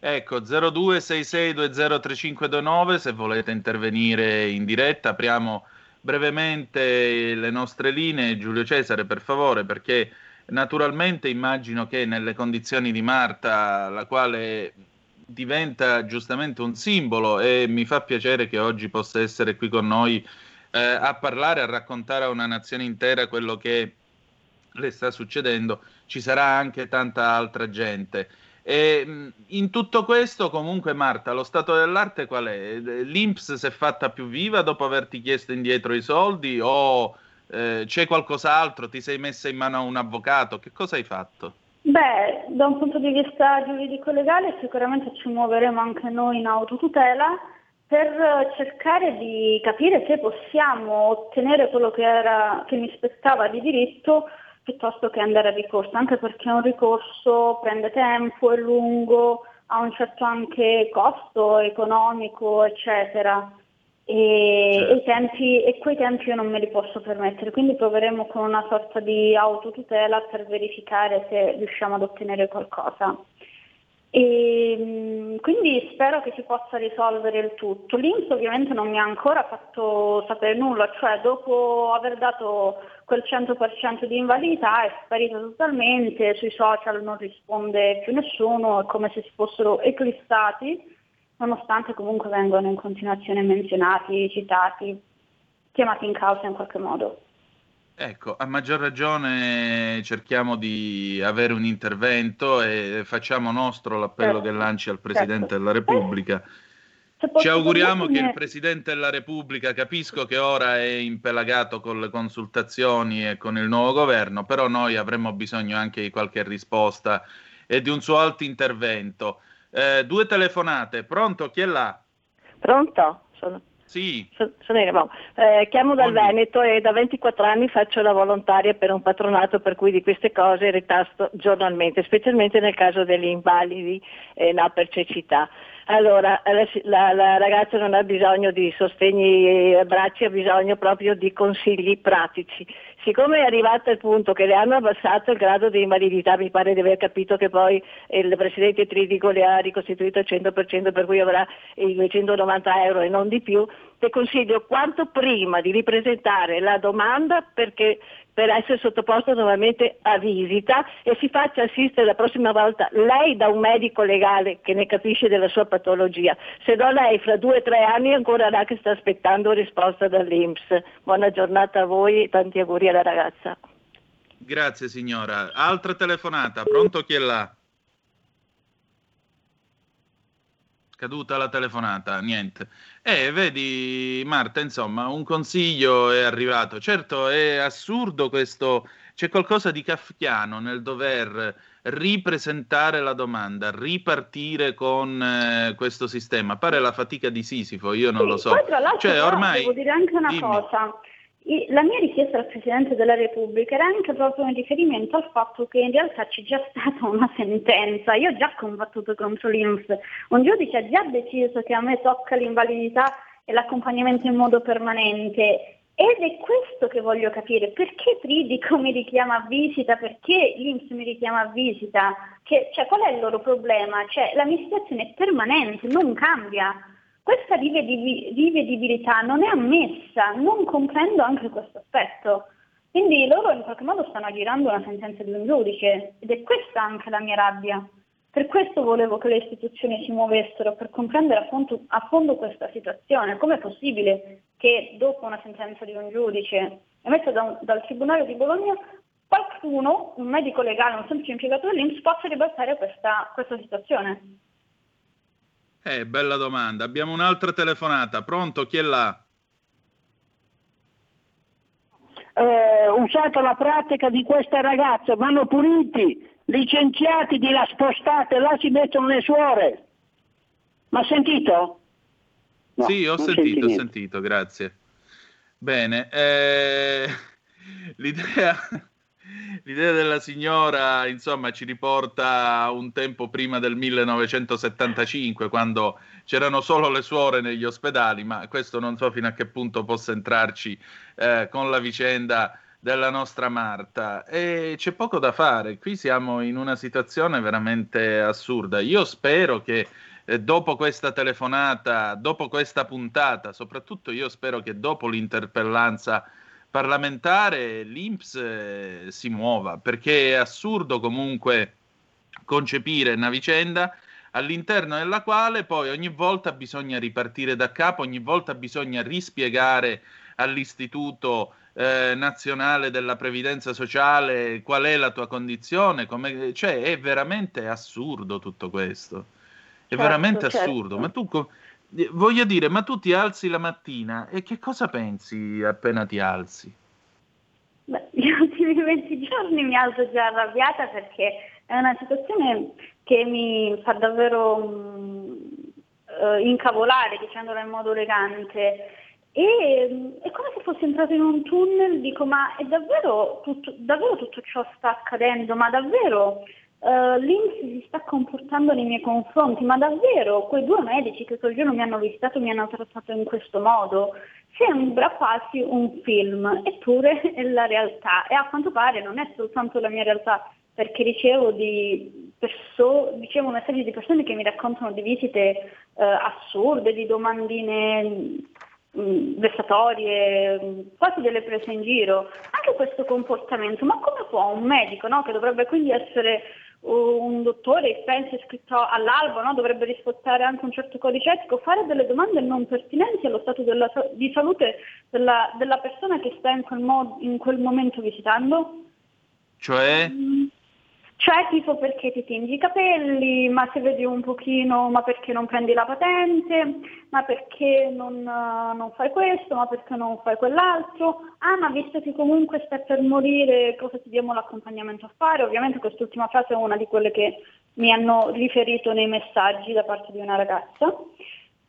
Ecco, zero due sei sei due zero tre cinque due nove se volete intervenire in diretta. Apriamo brevemente le nostre linee. Giulio Cesare, per favore, perché Naturalmente immagino che nelle condizioni di Marta, la quale diventa giustamente un simbolo, e mi fa piacere che oggi possa essere qui con noi eh, a parlare, a raccontare a una nazione intera quello che le sta succedendo, ci sarà anche tanta altra gente. E in tutto questo, comunque, Marta, lo stato dell'arte qual è? L'I N P S si è fatta più viva dopo averti chiesto indietro i soldi, o eh, c'è qualcos'altro? Ti sei messa in mano a un avvocato? Che cosa hai fatto? Beh, da un punto di vista giuridico-legale sicuramente ci muoveremo anche noi in autotutela per cercare di capire se possiamo ottenere quello che era, che mi spettava di diritto, piuttosto che andare a ricorso, anche perché un ricorso prende tempo, è lungo, ha un certo anche costo economico, eccetera. E, certo. i tempi, e quei tempi io non me li posso permettere, quindi proveremo con una sorta di autotutela per verificare se riusciamo ad ottenere qualcosa. E quindi spero che si possa risolvere il tutto. L'I N P S ovviamente non mi ha ancora fatto sapere nulla, cioè dopo aver dato quel cento per cento di invalidità è sparito totalmente, sui social non risponde più nessuno, è come se si fossero eclissati, nonostante comunque vengano in continuazione menzionati, citati, chiamati in causa in qualche modo. Ecco, a maggior ragione cerchiamo di avere un intervento e facciamo nostro l'appello, certo, che lanci al Presidente, certo, della Repubblica. Eh, Ci auguriamo che il Presidente della Repubblica, capisco che ora è impelagato con le consultazioni e con il nuovo governo, però noi avremmo bisogno anche di qualche risposta e di un suo alto intervento. Eh, due telefonate, pronto? Chi è là? Pronto? Sono... Sì. Sono Irma. Eh, chiamo dal Ogni. Veneto e da ventiquattro anni faccio la volontaria per un patronato per cui di queste cose ritasto giornalmente, specialmente nel caso degli invalidi eh, no, per cecità. Allora, la, la ragazza non ha bisogno di sostegni e bracci, ha bisogno proprio di consigli pratici. Siccome è arrivata al punto che le hanno abbassato il grado di invalidità, mi pare di aver capito che poi il Presidente Tridico le ha ricostituito al cento per cento, per cui avrà i duecentonovanta euro e non di più, le consiglio quanto prima di ripresentare la domanda perché... per essere sottoposto nuovamente a visita e si faccia assistere la prossima volta lei da un medico legale che ne capisce della sua patologia, se no lei fra due o tre anni ancora là che sta aspettando risposta dall'I N P S. Buona giornata a voi e tanti auguri alla ragazza. Grazie signora. Altra telefonata, pronto, chi è là? Caduta la telefonata, niente. Eh, vedi Marta, insomma, un consiglio è arrivato. Certo, è assurdo questo, c'è qualcosa di kafkiano nel dover ripresentare la domanda, ripartire con eh, questo sistema. Pare la fatica di Sisifo, io non sì, lo so. Poi tra l'altro, cioè, ormai... devo dire anche una Dimmi. cosa. La mia richiesta al Presidente della Repubblica era anche proprio in riferimento al fatto che in realtà c'è già stata una sentenza, io ho già combattuto contro l'I N P S, un giudice ha già deciso che a me tocca l'invalidità e l'accompagnamento in modo permanente ed è questo che voglio capire, perché Tridico mi richiama a visita, perché l'I N P S mi richiama a visita, che, cioè, qual è il loro problema? Cioè, la mia situazione è permanente, non cambia. Questa rivedibilità non è ammessa, non comprendo anche questo aspetto. Quindi loro in qualche modo stanno aggirando una sentenza di un giudice ed è questa anche la mia rabbia. Per questo volevo che le istituzioni si muovessero, per comprendere appunto, a fondo questa situazione. Com'è possibile che dopo una sentenza di un giudice emessa da un, dal Tribunale di Bologna qualcuno, un medico legale, un semplice impiegato dell'I N P S, possa ribaltare questa, questa situazione? Eh, bella domanda. Abbiamo un'altra telefonata. Pronto? Chi è là? Eh, usate la pratica di queste ragazze, vanno puniti, licenziati, di là spostate, là si mettono le suore. Ma sentito? No, sì, ho sentito, ho sentito, grazie. Bene, eh, l'idea... L'idea della signora, insomma, ci riporta a un tempo prima del millenovecentosettantacinque, quando c'erano solo le suore negli ospedali, ma questo non so fino a che punto possa entrarci eh, con la vicenda della nostra Marta. E c'è poco da fare, qui siamo in una situazione veramente assurda. Io spero che eh, dopo questa telefonata, dopo questa puntata, soprattutto io spero che dopo l'interpellanza parlamentare l'I N P S eh, si muova, perché è assurdo comunque concepire una vicenda all'interno della quale poi ogni volta bisogna ripartire da capo, ogni volta bisogna rispiegare all'Istituto eh, Nazionale della Previdenza Sociale qual è la tua condizione, come, cioè è veramente assurdo tutto questo, è certo, veramente certo. assurdo, ma tu... Co- Voglio dire, ma tu ti alzi la mattina e che cosa pensi appena ti alzi? Beh, gli ultimi venti giorni mi alzo già arrabbiata, perché è una situazione che mi fa davvero um, uh, incavolare, dicendola in modo elegante, e è come se fossi entrato in un tunnel. Dico, ma è davvero tutto, davvero tutto ciò sta accadendo, ma davvero... Uh, l'I N P S si sta comportando nei miei confronti, ma davvero quei due medici che quel giorno mi hanno visitato mi hanno trattato in questo modo? Sembra quasi un film, eppure è la realtà, e a quanto pare non è soltanto la mia realtà, perché ricevo di perso- ricevo una serie di persone che mi raccontano di visite uh, assurde, di domandine vessatorie, quasi delle prese in giro. Anche questo comportamento, ma come può un medico, no, che dovrebbe quindi essere un dottore, penso iscritto all'albo, no, dovrebbe rispettare anche un certo codice etico, fare delle domande non pertinenti allo stato della, di salute della, della persona che sta in quel, mo- in quel momento visitando? Cioè? Mm. Cioè, tipo, perché ti tingi i capelli, ma se vedi un pochino, ma perché non prendi la patente, ma perché non, non fai questo, ma perché non fai quell'altro, ah, ma visto che comunque stai per morire, cosa ti diamo l'accompagnamento a fare? Ovviamente quest'ultima frase è una di quelle che mi hanno riferito nei messaggi da parte di una ragazza,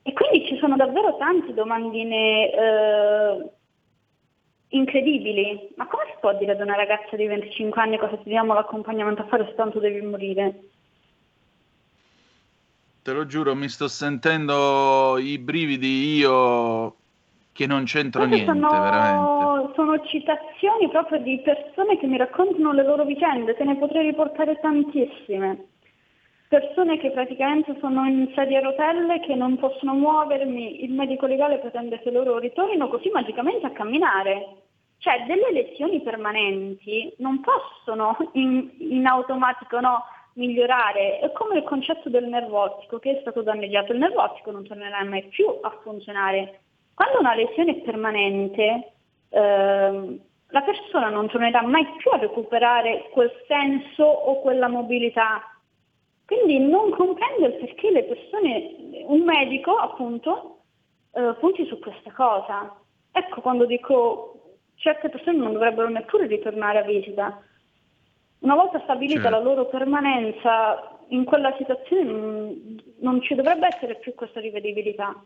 e quindi ci sono davvero tante domandine eh, incredibili. Ma come si può dire ad una ragazza di venticinque anni cosa ti diamo l'accompagnamento a fare se tanto devi morire? Te lo giuro, mi sto sentendo i brividi io, che non c'entro Queste niente sono, veramente. Sono citazioni proprio di persone che mi raccontano le loro vicende, te ne potrei riportare tantissime. Persone che praticamente sono in sedia a rotelle, che non possono muovermi, il medico legale pretende che loro ritornino così magicamente a camminare. Cioè, delle lesioni permanenti non possono in, in automatico no, migliorare. È come il concetto del nervo ottico che è stato danneggiato. Il nervo ottico non tornerà mai più a funzionare. Quando una lesione è permanente, ehm, la persona non tornerà mai più a recuperare quel senso o quella mobilità. Quindi non comprendo il perché le persone, un medico appunto, eh, punti su questa cosa. Ecco quando dico certe persone non dovrebbero neppure ritornare a visita. Una volta stabilita certo. la loro permanenza in quella situazione non, non ci dovrebbe essere più questa rivedibilità.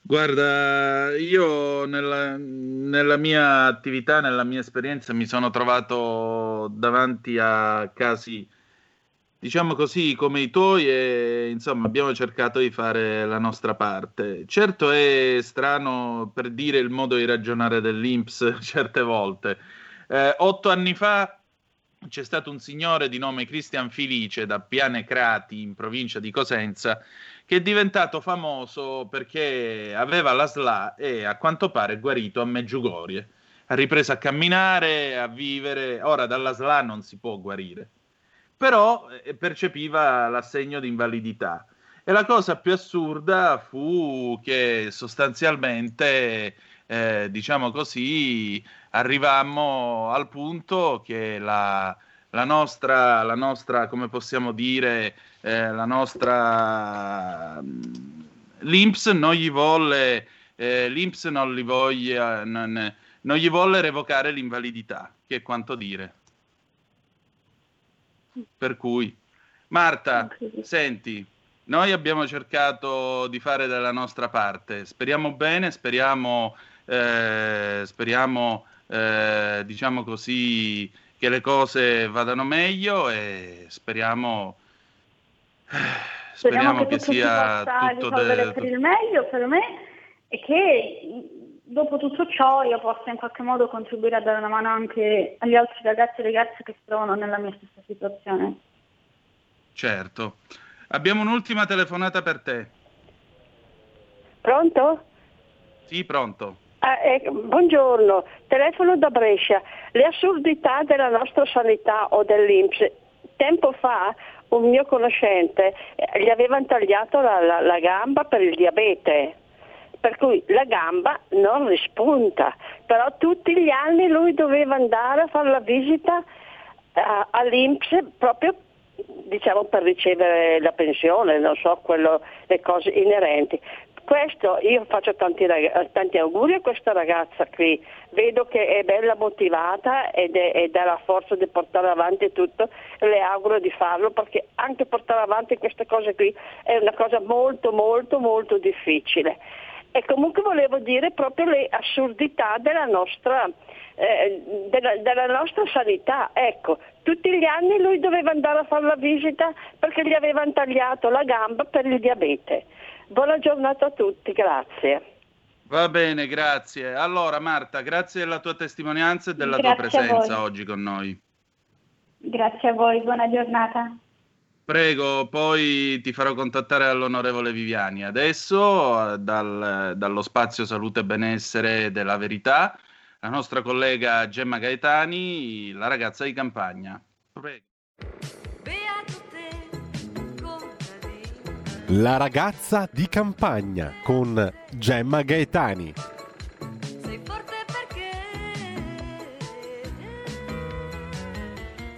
Guarda, io nella, nella mia attività, nella mia esperienza mi sono trovato davanti a casi... diciamo così, come i tuoi, e insomma abbiamo cercato di fare la nostra parte. Certo è strano, per dire, il modo di ragionare dell'I N P S certe volte. Eh, otto anni fa c'è stato un signore di nome Cristian Filice da Piane Crati, in provincia di Cosenza, che è diventato famoso perché aveva la S L A e a quanto pare è guarito a Meggiugorie. Ha ripreso a camminare, a vivere. Ora dalla S L A non si può guarire. Però percepiva l'assegno di invalidità, e la cosa più assurda fu che sostanzialmente, eh, diciamo così, arrivammo al punto che la, la nostra, la nostra, come possiamo dire, eh, la nostra l'I N P S non gli volle, eh, l'I N P S non gli voglia, non, non gli volle revocare l'invalidità, che è quanto dire. Per cui, Marta, senti, noi abbiamo cercato di fare della nostra parte, speriamo bene, speriamo, eh, speriamo eh, diciamo così, che le cose vadano meglio, e speriamo, eh, speriamo, speriamo che, che tutto sia si tutto de- per il meglio per me, e che dopo tutto ciò io possa in qualche modo contribuire a dare una mano anche agli altri ragazzi e ragazze che si trovano nella mia stessa situazione. Certo. Abbiamo un'ultima telefonata per te. Pronto? Sì, pronto. Ah, eh, buongiorno, telefono da Brescia. Le assurdità della nostra sanità o dell'I N P S. Tempo fa un mio conoscente eh, gli avevano tagliato la, la, la gamba per il diabete, per cui la gamba non rispunta, però tutti gli anni lui doveva andare a fare la visita eh, all'I N P S proprio, diciamo, per ricevere la pensione, non so, quello, le cose inerenti. Questo, io faccio tanti, rag- tanti auguri a questa ragazza qui, vedo che è bella motivata ed è, ed è la forza di portare avanti tutto, le auguro di farlo, perché anche portare avanti queste cose qui è una cosa molto molto molto difficile. E comunque volevo dire proprio le assurdità della nostra, eh, della, della nostra sanità, ecco, tutti gli anni lui doveva andare a fare la visita perché gli avevano tagliato la gamba per il diabete. Buona giornata a tutti, grazie. Va bene, grazie. Allora Marta, grazie della tua testimonianza e della grazie tua presenza oggi con noi. Grazie a voi, buona giornata. Prego, poi ti farò contattare all'onorevole Viviani. Adesso, dal, dallo spazio Salute e Benessere della Verità, la nostra collega Gemma Gaetani, la ragazza di campagna. Prego. La ragazza di campagna con Gemma Gaetani. Sei forte perché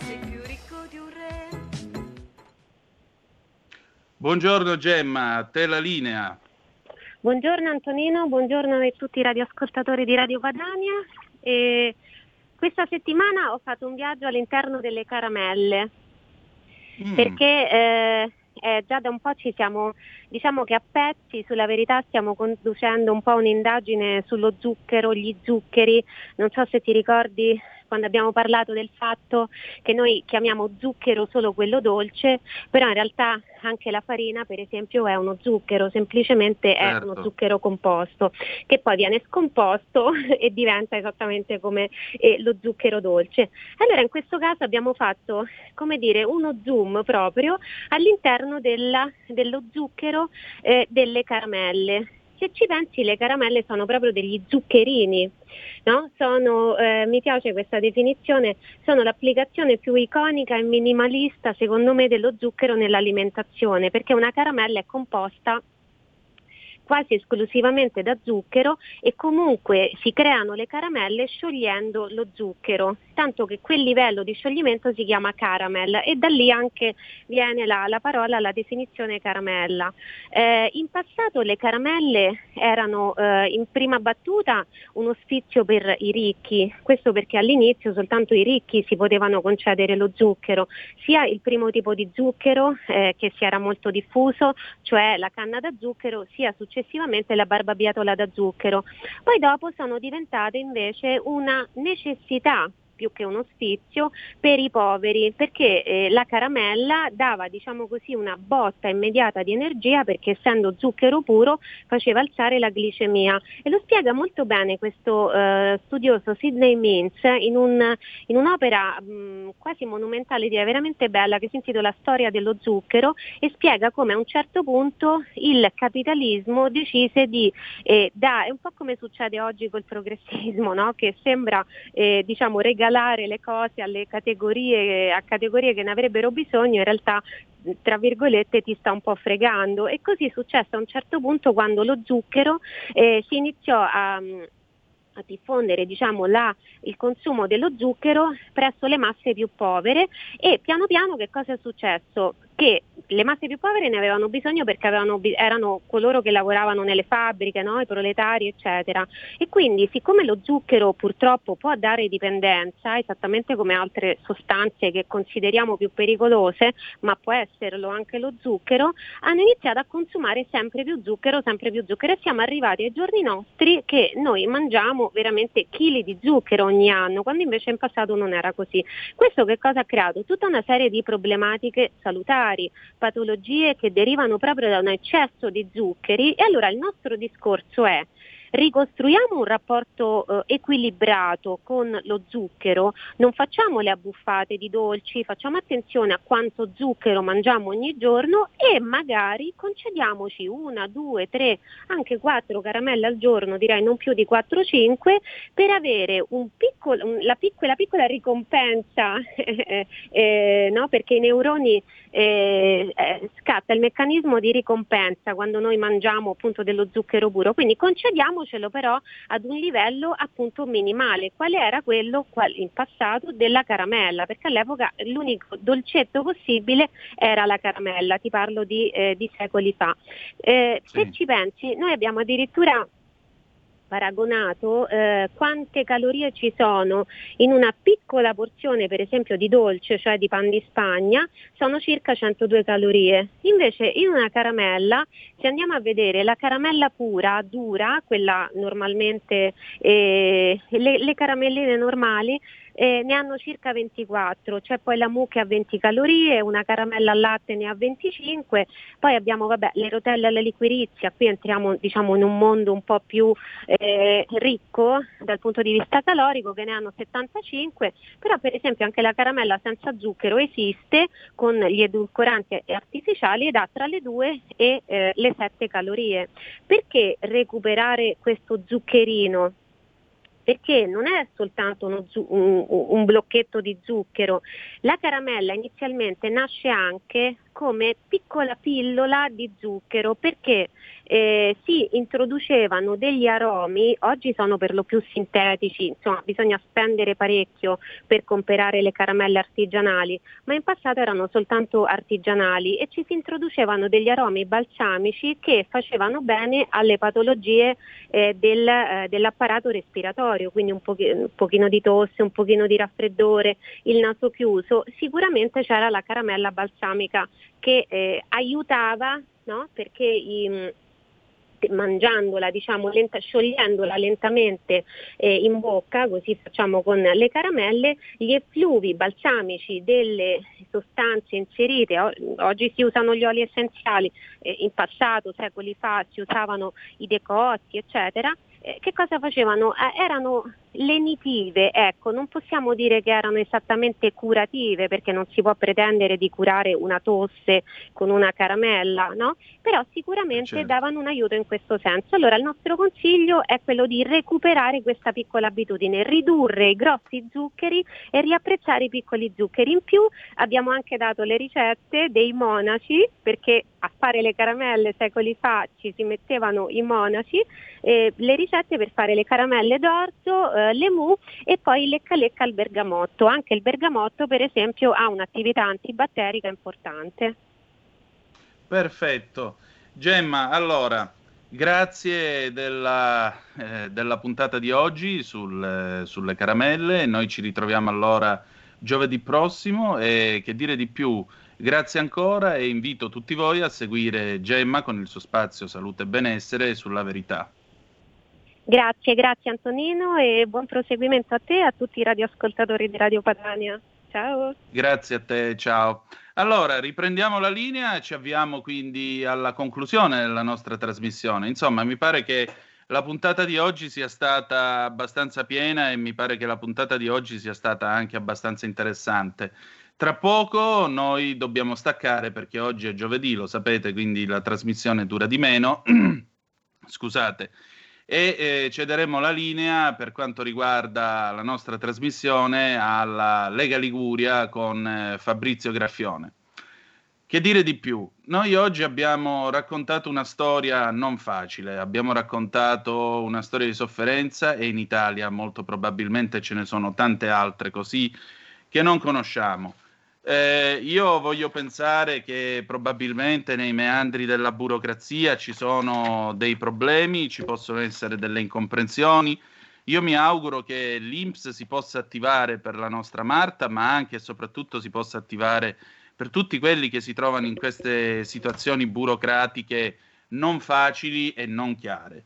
sei più ricco di un re. Buongiorno Gemma, a te la linea. Buongiorno Antonino, buongiorno a tutti i radioascoltatori di Radio Padania. E questa settimana ho fatto un viaggio all'interno delle caramelle mm. perché... Eh, Eh, già da un po' ci siamo, diciamo che a pezzi sulla verità stiamo conducendo un po' un'indagine sullo zucchero, gli zuccheri. Non so se ti ricordi quando abbiamo parlato del fatto che noi chiamiamo zucchero solo quello dolce, però in realtà anche la farina per esempio è uno zucchero, semplicemente è certo. uno zucchero composto che poi viene scomposto e diventa esattamente come eh, lo zucchero dolce. Allora in questo caso abbiamo fatto, come dire, uno zoom proprio all'interno della, dello zucchero eh, delle caramelle. Se ci pensi, le caramelle sono proprio degli zuccherini, no? Sono, eh, mi piace questa definizione, sono l'applicazione più iconica e minimalista, secondo me, dello zucchero nell'alimentazione, perché una caramella è composta quasi esclusivamente da zucchero e comunque si creano le caramelle sciogliendo lo zucchero, tanto che quel livello di scioglimento si chiama caramel e da lì anche viene la, la parola, la definizione caramella. Eh, in passato le caramelle erano eh, in prima battuta un ospizio per i ricchi, questo perché all'inizio soltanto i ricchi si potevano concedere lo zucchero, sia il primo tipo di zucchero eh, che si era molto diffuso, cioè la canna da zucchero, sia successivamente successivamente la barbabietola da zucchero. Poi dopo sono diventate invece una necessità più che un ospizio per i poveri, perché eh, la caramella dava, diciamo così, una botta immediata di energia, perché essendo zucchero puro faceva alzare la glicemia. E lo spiega molto bene questo eh, studioso Sidney Mintz in, un, in un'opera mh, quasi monumentale, direi veramente bella, che si intitola Storia dello zucchero, e spiega come a un certo punto il capitalismo decise di eh, dare, è un po' come succede oggi col progressismo, no? Che sembra eh, diciamo regalare le cose alle categorie, a categorie che ne avrebbero bisogno, in realtà tra virgolette ti sta un po' fregando. E così è successo a un certo punto quando lo zucchero eh, si iniziò a a diffondere, diciamo, la, il consumo dello zucchero presso le masse più povere, e piano piano che cosa è successo? Che le masse più povere ne avevano bisogno perché avevano, erano coloro che lavoravano nelle fabbriche, no? I proletari eccetera, e quindi siccome lo zucchero purtroppo può dare dipendenza, esattamente come altre sostanze che consideriamo più pericolose, ma può esserlo anche lo zucchero, hanno iniziato a consumare sempre più zucchero, sempre più zucchero, e siamo arrivati ai giorni nostri che noi mangiamo veramente chili di zucchero ogni anno, quando invece in passato non era così. Questo che cosa ha creato? Tutta una serie di problematiche salutari, patologie che derivano proprio da un eccesso di zuccheri. E allora il nostro discorso è ricostruiamo un rapporto eh, equilibrato con lo zucchero, non facciamo le abbuffate di dolci, facciamo attenzione a quanto zucchero mangiamo ogni giorno e magari concediamoci una, due, tre, anche quattro caramelle al giorno, direi non più di quattro o cinque, per avere un piccolo, la piccola, piccola ricompensa, eh, no? Perché i neuroni eh, eh, scatta il meccanismo di ricompensa quando noi mangiamo appunto dello zucchero puro, quindi concediamocelo però ad un livello appunto minimale, quale era quello in passato della caramella, perché all'epoca l'unico dolcetto possibile era la caramella, ti parlo di, eh, di secoli fa. Eh, sì. Se ci pensi, noi abbiamo addirittura paragonato eh, quante calorie ci sono in una piccola porzione per esempio di dolce, cioè di pan di Spagna, sono circa centodue calorie, invece in una caramella, se andiamo a vedere la caramella pura, dura, quella normalmente, eh, le, le caramelline normali, Eh, ne hanno circa ventiquattro, c'è poi la mucca a venti calorie, una caramella al latte ne ha venticinque, poi abbiamo vabbè, le rotelle alla liquirizia, qui entriamo diciamo in un mondo un po' più eh, ricco dal punto di vista calorico, che ne hanno settantacinque, però per esempio anche la caramella senza zucchero esiste con gli edulcoranti artificiali ed ha tra le due e eh, le sette calorie. Perché recuperare questo zuccherino? Perché non è soltanto uno zu- un, un blocchetto di zucchero, la caramella inizialmente nasce anche come piccola pillola di zucchero, perché eh, si introducevano degli aromi, oggi sono per lo più sintetici, insomma bisogna spendere parecchio per comprare le caramelle artigianali, ma in passato erano soltanto artigianali e ci si introducevano degli aromi balsamici che facevano bene alle patologie eh, del, eh, dell'apparato respiratorio, quindi un, poch- un pochino di tosse, un pochino di raffreddore, il naso chiuso. Sicuramente c'era la caramella balsamica che eh, aiutava, no? Perché i mangiandola, diciamo, lenta, sciogliendola lentamente eh, in bocca, così facciamo con le caramelle, gli effluvi balsamici delle sostanze inserite, o- oggi si usano gli oli essenziali, eh, in passato, secoli fa, si usavano i decotti, eccetera. Eh, che cosa facevano? Eh, erano lenitive, ecco, non possiamo dire che erano esattamente curative, perché non si può pretendere di curare una tosse con una caramella, no? Però sicuramente certo. Davano un aiuto in questo senso. Allora il nostro consiglio è quello di recuperare questa piccola abitudine, ridurre i grossi zuccheri e riapprezzare i piccoli zuccheri. In più abbiamo anche dato le ricette dei monaci, perché a fare le caramelle secoli fa ci si mettevano i monaci, eh, le ricette per fare le caramelle d'orzo, eh, le mou e poi lecca lecca al bergamotto. Anche il bergamotto per esempio ha un'attività antibatterica importante. Perfetto. Gemma, allora, grazie della, eh, della puntata di oggi sul, eh, sulle caramelle. Noi ci ritroviamo allora giovedì prossimo e che dire di più, grazie ancora e invito tutti voi a seguire Gemma con il suo spazio Salute e Benessere sulla Verità. Grazie, grazie Antonino e buon proseguimento a te e a tutti i radioascoltatori di Radio Padania. Ciao. Grazie a te, ciao. Allora, riprendiamo la linea e ci avviamo quindi alla conclusione della nostra trasmissione. Insomma, mi pare che la puntata di oggi sia stata abbastanza piena e mi pare che la puntata di oggi sia stata anche abbastanza interessante. Tra poco noi dobbiamo staccare perché oggi è giovedì, lo sapete, quindi la trasmissione dura di meno. Scusate. e eh, cederemo la linea per quanto riguarda la nostra trasmissione alla Lega Liguria con eh, Fabrizio Grafione. Che dire di più? Noi oggi abbiamo raccontato una storia non facile, abbiamo raccontato una storia di sofferenza e in Italia molto probabilmente ce ne sono tante altre così che non conosciamo. Eh, io voglio pensare che probabilmente nei meandri della burocrazia ci sono dei problemi, ci possono essere delle incomprensioni. Io mi auguro che l'I N P S si possa attivare per la nostra Marta, ma anche e soprattutto si possa attivare per tutti quelli che si trovano in queste situazioni burocratiche non facili e non chiare.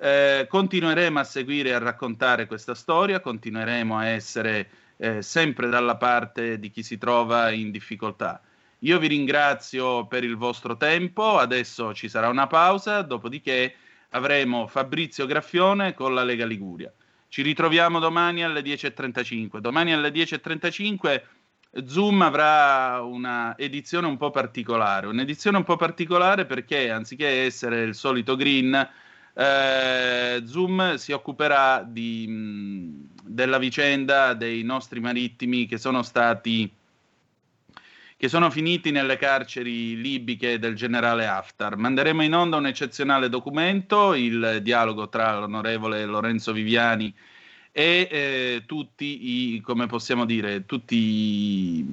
Eh, continueremo a seguire e a raccontare questa storia, continueremo a essere Eh, sempre dalla parte di chi si trova in difficoltà. Io vi ringrazio per il vostro tempo, adesso ci sarà una pausa, dopodiché avremo Fabrizio Grafione con la Lega Liguria. Ci ritroviamo domani alle dieci e trentacinque. Domani alle dieci e trentacinque Zoom avrà una edizione un po' particolare, un'edizione un po' particolare perché anziché essere il solito green, eh, Zoom si occuperà di, mh, della vicenda dei nostri marittimi che sono stati che sono finiti nelle carceri libiche del generale Haftar. Manderemo in onda un eccezionale documento, il dialogo tra l'onorevole Lorenzo Viviani e eh, tutti i, come possiamo dire, tutti i,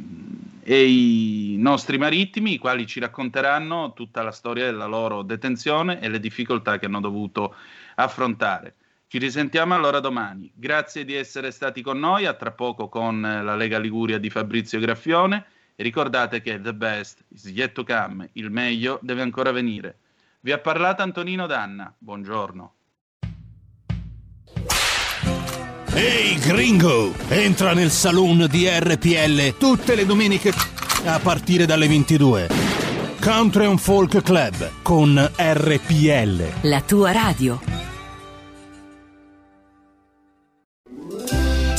e i nostri marittimi, i quali ci racconteranno tutta la storia della loro detenzione e le difficoltà che hanno dovuto affrontare. Ci risentiamo allora domani. Grazie di essere stati con noi, a tra poco con la Lega Liguria di Fabrizio Graffione. E ricordate che the best is yet to come, il meglio deve ancora venire. Vi ha parlato Antonino D'Anna, buongiorno. Ehi hey gringo, entra nel saloon di R P L tutte le domeniche a partire dalle ventidue. Country and Folk Club con R P L, la tua radio.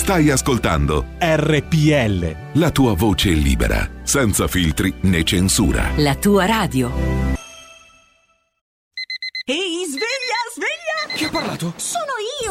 Stai ascoltando R P L, la tua voce libera, senza filtri né censura. La tua radio. Ehi, sveglia, sveglia! Chi ha parlato? Sono io,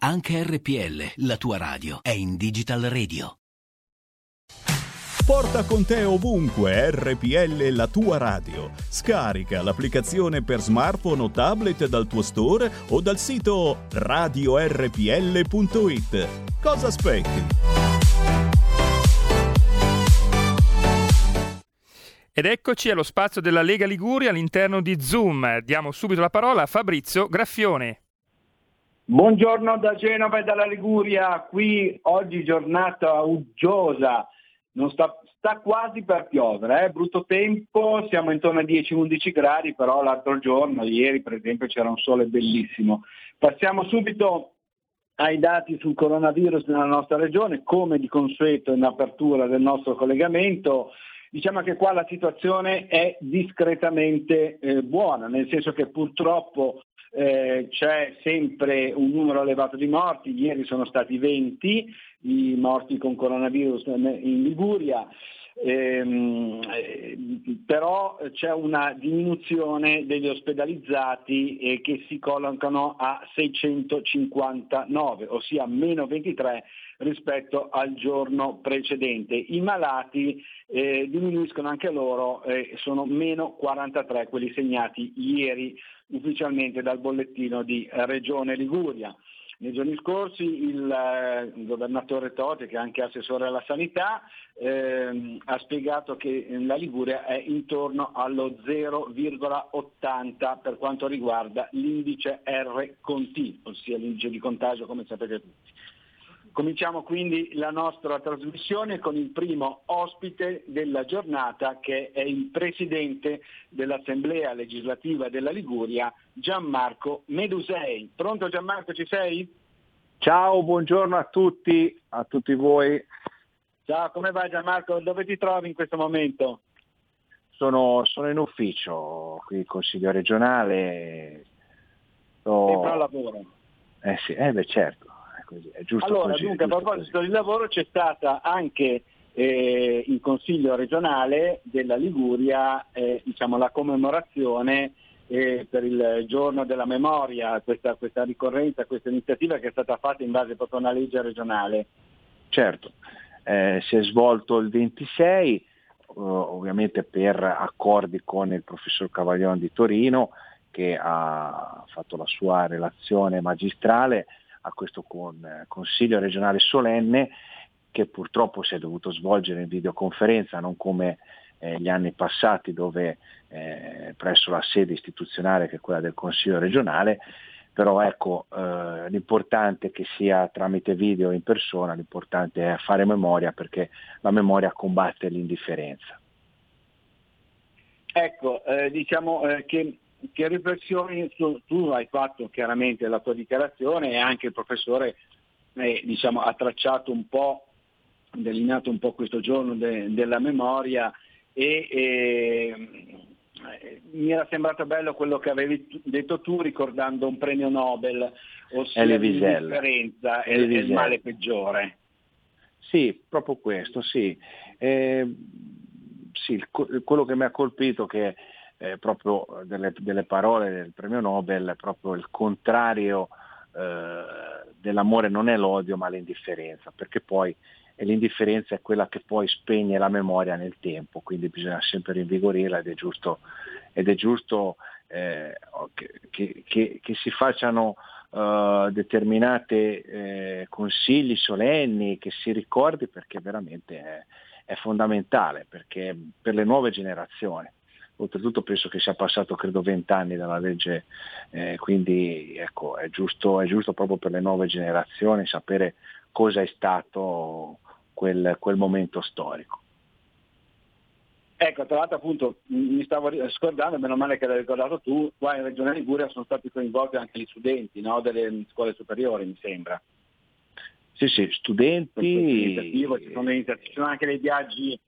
Anche R P L, la tua radio, è in Digital Radio. Porta con te ovunque R P L, la tua radio. Scarica l'applicazione per smartphone o tablet dal tuo store o dal sito radio R P L punto it. Cosa aspetti? Ed eccoci allo spazio della Lega Liguria all'interno di Zoom. Diamo subito la parola a Fabrizio Grafione. Buongiorno da Genova e dalla Liguria. Qui oggi giornata uggiosa. Non sta, sta quasi per piovere, eh? Brutto tempo, siamo intorno a dieci undici gradi, però l'altro giorno, ieri per esempio, c'era un sole bellissimo. Passiamo subito ai dati sul coronavirus nella nostra regione, come di consueto in apertura del nostro collegamento. Diciamo che qua la situazione è discretamente eh, buona, nel senso che purtroppo eh, c'è sempre un numero elevato di morti, ieri sono stati venti, i morti con coronavirus in Liguria, ehm, però c'è una diminuzione degli ospedalizzati eh, che si collocano a seicentocinquantanove, ossia meno ventitré rispetto al giorno precedente. I malati eh, diminuiscono anche loro, eh, sono meno quarantatré quelli segnati ieri ufficialmente dal bollettino di Regione Liguria. Nei giorni scorsi il eh, governatore Toti, che è anche assessore alla sanità, ehm, ha spiegato che la Liguria è intorno allo zero virgola ottanta per quanto riguarda l'indice R Conti, ossia l'indice di contagio, come sapete tutti. Cominciamo quindi la nostra trasmissione con il primo ospite della giornata, che è il presidente dell'Assemblea legislativa della Liguria, Gianmarco Medusei. Pronto Gianmarco, ci sei? Ciao, buongiorno a tutti, a tutti voi. Ciao, come va Gianmarco? Dove ti trovi in questo momento? Sono, sono in ufficio, qui Consiglio regionale. Sto... Sempre al lavoro? Eh sì, eh beh certo. Così, è giusto allora così, dunque, a proposito di lavoro, c'è stata anche eh, in Consiglio regionale della Liguria eh, diciamo la commemorazione eh, per il giorno della memoria, questa, questa ricorrenza, questa iniziativa che è stata fatta in base proprio a una legge regionale. Certo, eh, si è svolto il ventisei, eh, ovviamente per accordi con il professor Cavaglione di Torino, che ha fatto la sua relazione magistrale a questo con, Consiglio regionale solenne, che purtroppo si è dovuto svolgere in videoconferenza, non come eh, gli anni passati dove eh, presso la sede istituzionale, che è quella del Consiglio regionale, però ecco, eh, l'importante è che sia tramite video o in persona, l'importante è fare memoria, perché la memoria combatte l'indifferenza. Ecco, eh, diciamo eh, che, che riflessioni tu, tu hai fatto chiaramente la tua dichiarazione, e anche il professore eh, diciamo, ha tracciato un po', delineato un po' questo giorno de, della memoria, e eh, mi era sembrato bello quello che avevi t- detto tu, ricordando un premio Nobel, ossia l'indifferenza è il male peggiore. Sì, proprio questo, sì. Eh, sì, quello che mi ha colpito che eh, proprio delle, delle parole del premio Nobel, proprio il contrario eh, dell'amore non è l'odio ma l'indifferenza, perché poi e l'indifferenza è quella che poi spegne la memoria nel tempo, quindi bisogna sempre rinvigorirla, ed è giusto, ed è giusto eh, che, che, che si facciano eh, determinate eh, consigli solenni, che si ricordi, perché veramente è, è fondamentale, perché per le nuove generazioni. Oltretutto penso che sia passato credo vent'anni dalla legge, eh, quindi ecco, è giusto, è giusto proprio per le nuove generazioni sapere cosa è stato quel, quel momento storico. Ecco, tra l'altro appunto mi stavo scordando, meno male che l'hai ricordato tu, qua in Regione Liguria sono stati coinvolti anche gli studenti, no? Delle scuole superiori, mi sembra. Sì, sì, studenti. Ci sono, ci sono anche dei viaggi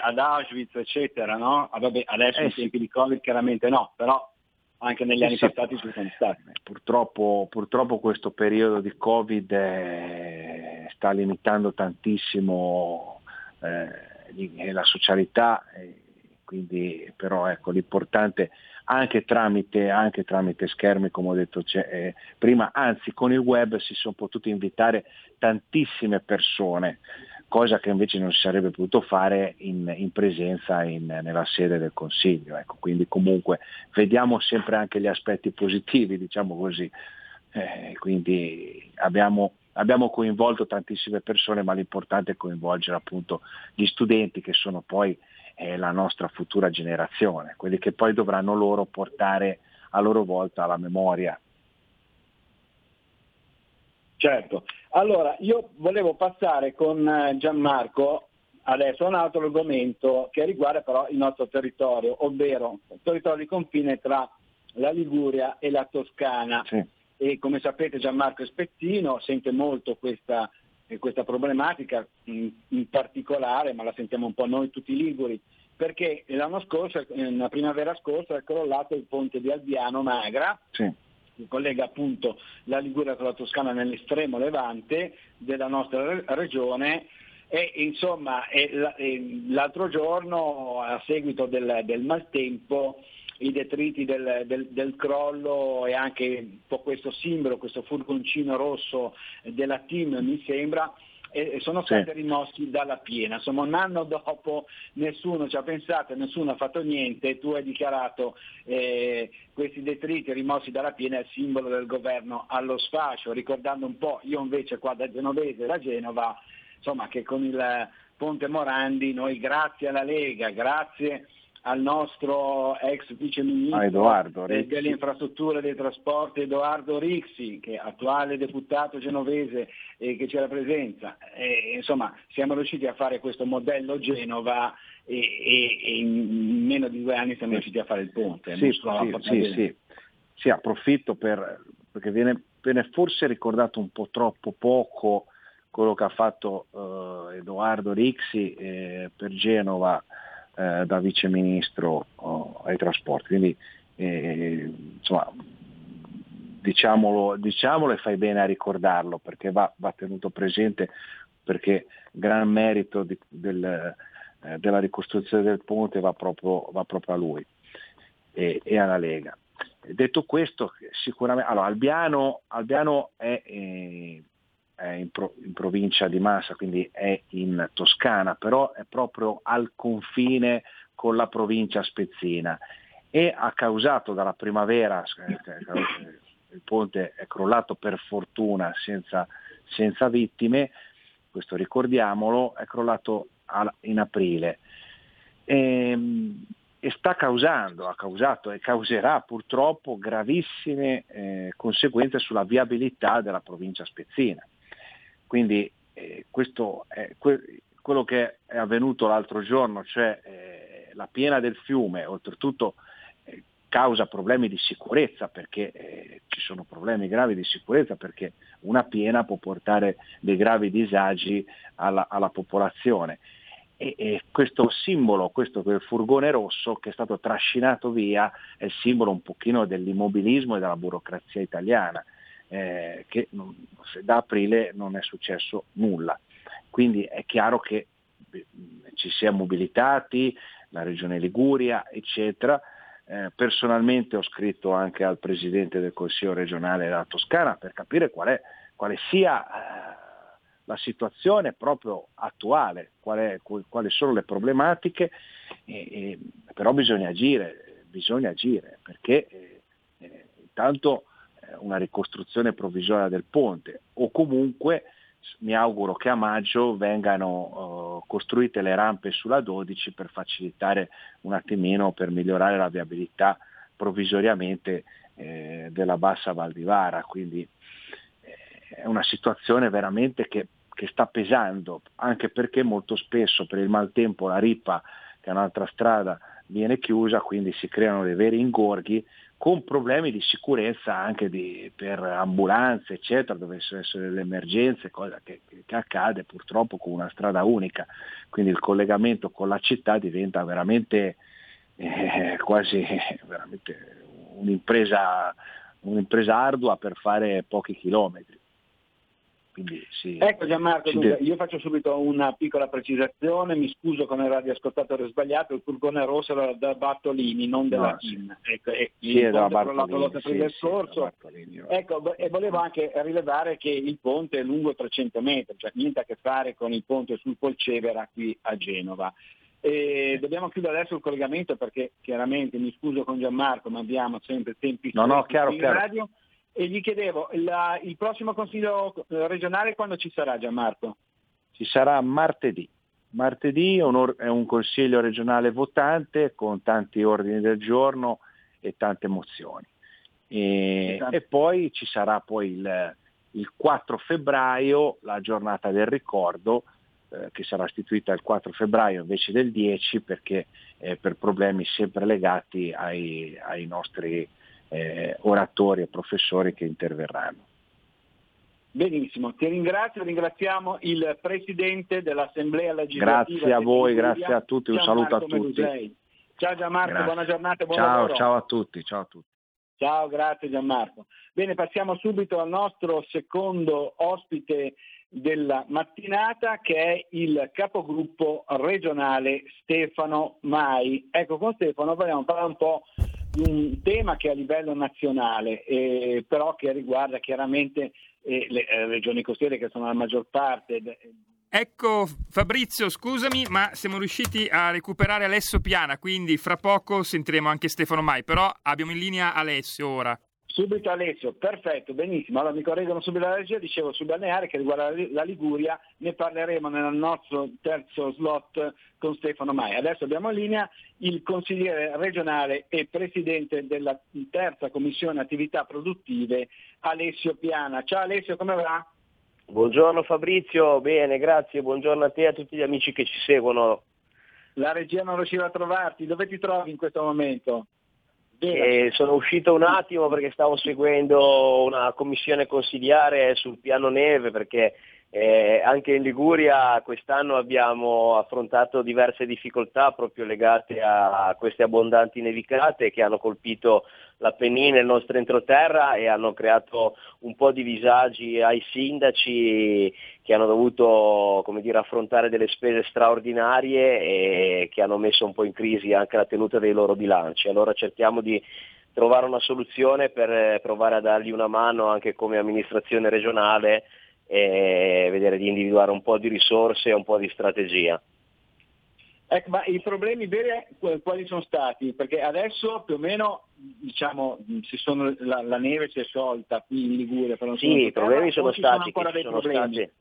ad Auschwitz, eccetera, no? Ah, vabbè, adesso eh, in tempi sì. di Covid chiaramente no, però anche negli anni sì, passati ci sono stati. Purtroppo, purtroppo questo periodo di Covid eh, sta limitando tantissimo eh, la socialità, eh, quindi però ecco, l'importante anche tramite, anche tramite schermi, come ho detto eh, prima, anzi con il web si sono potuti invitare tantissime persone, cosa che invece non si sarebbe potuto fare in, in presenza in, nella sede del Consiglio. Ecco, quindi comunque vediamo sempre anche gli aspetti positivi, diciamo così. Eh, quindi abbiamo, abbiamo coinvolto tantissime persone, ma l'importante è coinvolgere appunto gli studenti, che sono poi eh, la nostra futura generazione, quelli che poi dovranno loro portare a loro volta la memoria. Certo, allora io volevo passare con Gianmarco adesso a un altro argomento che riguarda però il nostro territorio, ovvero il territorio di confine tra la Liguria e la Toscana. Sì. E come sapete Gianmarco è spezzino, sente molto questa, questa problematica in, in particolare, ma la sentiamo un po' noi tutti liguri, perché l'anno scorso, la primavera scorsa, è crollato il ponte di Albiano Magra. Sì. Che collega appunto la Liguria con la Toscana nell'estremo levante della nostra regione, e insomma l'altro giorno, a seguito del, del maltempo, i detriti del, del, del crollo, e anche un po' questo simbolo, questo furgoncino rosso della TIM mi sembra, e sono stati sì. rimossi dalla piena. Insomma, un anno dopo nessuno ci ha pensato, nessuno ha fatto niente. Tu hai dichiarato eh, questi detriti rimossi dalla piena è il simbolo del governo allo sfascio, ricordando un po', io invece qua da genovese, da Genova, insomma, che con il Ponte Morandi noi, grazie alla Lega, grazie al nostro ex vice ministro delle infrastrutture e dei trasporti Edoardo Rixi, che è attuale deputato genovese eh, che ci rappresenta, eh, insomma siamo riusciti a fare questo modello Genova, e, e, e in meno di due anni siamo riusciti a fare il ponte. Sì, sì, sì, sì. Sì, approfitto per, perché viene, viene forse ricordato un po' troppo poco quello che ha fatto eh, Edoardo Rixi eh, per Genova, da vice ministro oh, ai trasporti, quindi eh, insomma diciamolo, diciamolo e fai bene a ricordarlo, perché va, va tenuto presente, perché gran merito di, del, eh, della ricostruzione del ponte va proprio, va proprio a lui e, e alla Lega. Detto questo, sicuramente allora, Albiano, Albiano è, eh, è in, pro, in provincia di Massa, quindi è in Toscana, però è proprio al confine con la provincia spezzina, e ha causato dalla primavera, il ponte è crollato per fortuna senza, senza vittime, questo ricordiamolo, è crollato in aprile. E, e sta causando, ha causato e causerà purtroppo gravissime eh, conseguenze sulla viabilità della provincia spezzina. Quindi eh, questo è que- quello che è avvenuto l'altro giorno, cioè eh, la piena del fiume, oltretutto eh, causa problemi di sicurezza, perché eh, ci sono problemi gravi di sicurezza, perché una piena può portare dei gravi disagi alla, alla popolazione. E, e questo simbolo, questo quel furgone rosso che è stato trascinato via, è il simbolo un pochino dell'immobilismo e della burocrazia italiana, eh, che non, da aprile non è successo nulla. Quindi è chiaro che ci si è mobilitati, la Regione Liguria, eccetera. Eh, personalmente ho scritto anche al Presidente del Consiglio regionale della Toscana per capire qual è, quale sia... Eh, la situazione proprio attuale, qual è, quali sono le problematiche, e, e, però bisogna agire, bisogna agire perché eh, eh, intanto eh, una ricostruzione provvisoria del ponte, o comunque mi auguro che a maggio vengano eh, costruite le rampe sulla dodici per facilitare un attimino, per migliorare la viabilità provvisoriamente eh, della bassa Val di Vara. Quindi è una situazione veramente che, che sta pesando, anche perché molto spesso per il maltempo la Ripa, che è un'altra strada, viene chiusa, quindi si creano dei veri ingorghi con problemi di sicurezza anche di, per ambulanze, eccetera, dovessero essere delle emergenze, cosa che, che accade purtroppo con una strada unica. Quindi il collegamento con la città diventa veramente eh, quasi veramente un'impresa, un'impresa ardua per fare pochi chilometri. Quindi, sì. Ecco Gianmarco, dunque, io faccio subito una piccola precisazione, mi scuso con il radioascoltatore sbagliato, il furgone rosso era da Bartolini, non della no, T I M, sì. Ecco, e sì, il ponte per la Tolotta sì, aprile sì, scorso, ecco, e volevo anche rilevare che il ponte è lungo trecento metri, cioè niente a che fare con il ponte sul Polcevera qui a Genova. E dobbiamo chiudere adesso il collegamento perché chiaramente, mi scuso con Gianmarco, ma abbiamo sempre tempi no, no, chiaro, in chiaro. Radio. E gli chiedevo, la, il prossimo Consiglio regionale quando ci sarà, Gianmarco? Ci sarà martedì. Martedì è un, è un Consiglio regionale votante con tanti ordini del giorno e tante mozioni. E, esatto. E poi ci sarà poi il, il quattro febbraio, la giornata del ricordo, eh, che sarà istituita il quattro febbraio invece del dieci, perché eh, per problemi sempre legati ai, ai nostri... Eh, oratori e professori che interverranno. Benissimo, ti ringrazio, ringraziamo il Presidente dell'Assemblea Legislativa. Grazie a voi, grazie a tutti, un saluto a tutti. Ciao Gianmarco, grazie. Buona giornata e buon ciao, lavoro. Ciao a tutti, ciao a tutti. Ciao, grazie Gianmarco. Bene, passiamo subito al nostro secondo ospite della mattinata, che è il capogruppo regionale Stefano Mai. Ecco, con Stefano vogliamo parlare un po' un tema che è a livello nazionale, eh, però che riguarda chiaramente eh, le eh, regioni costiere, che sono la maggior parte. Ecco Fabrizio, scusami, ma siamo riusciti a recuperare Alessio Piana, quindi fra poco sentiremo anche Stefano Mai, però abbiamo in linea Alessio ora. Subito Alessio, perfetto, benissimo. Allora mi correggono subito la regia, dicevo sul balneare che riguarda la Liguria, ne parleremo nel nostro terzo slot con Stefano Mai. Adesso abbiamo in linea il consigliere regionale e presidente della terza commissione attività produttive, Alessio Piana. Ciao Alessio, come va? Buongiorno Fabrizio, bene, grazie, buongiorno a te e a tutti gli amici che ci seguono. La regia non riusciva a trovarti, dove ti trovi in questo momento? Eh, sono uscito un attimo perché stavo seguendo una commissione consigliare sul piano neve, perché eh, anche in Liguria quest'anno abbiamo affrontato diverse difficoltà proprio legate a queste abbondanti nevicate che hanno colpito l'Appennino e il nostro entroterra e hanno creato un po' di disagi ai sindaci, che hanno dovuto, come dire, affrontare delle spese straordinarie e che hanno messo un po' in crisi anche la tenuta dei loro bilanci. Allora cerchiamo di trovare una soluzione per provare a dargli una mano anche come amministrazione regionale e vedere di individuare un po' di risorse e un po' di strategia. Ecco, ma i problemi veri quali sono stati? Perché adesso più o meno, diciamo, si sono, la, la neve si è sciolta qui in Liguria. Però non sì, sono i problemi sono stati, sono ancora dei problemi. Stati.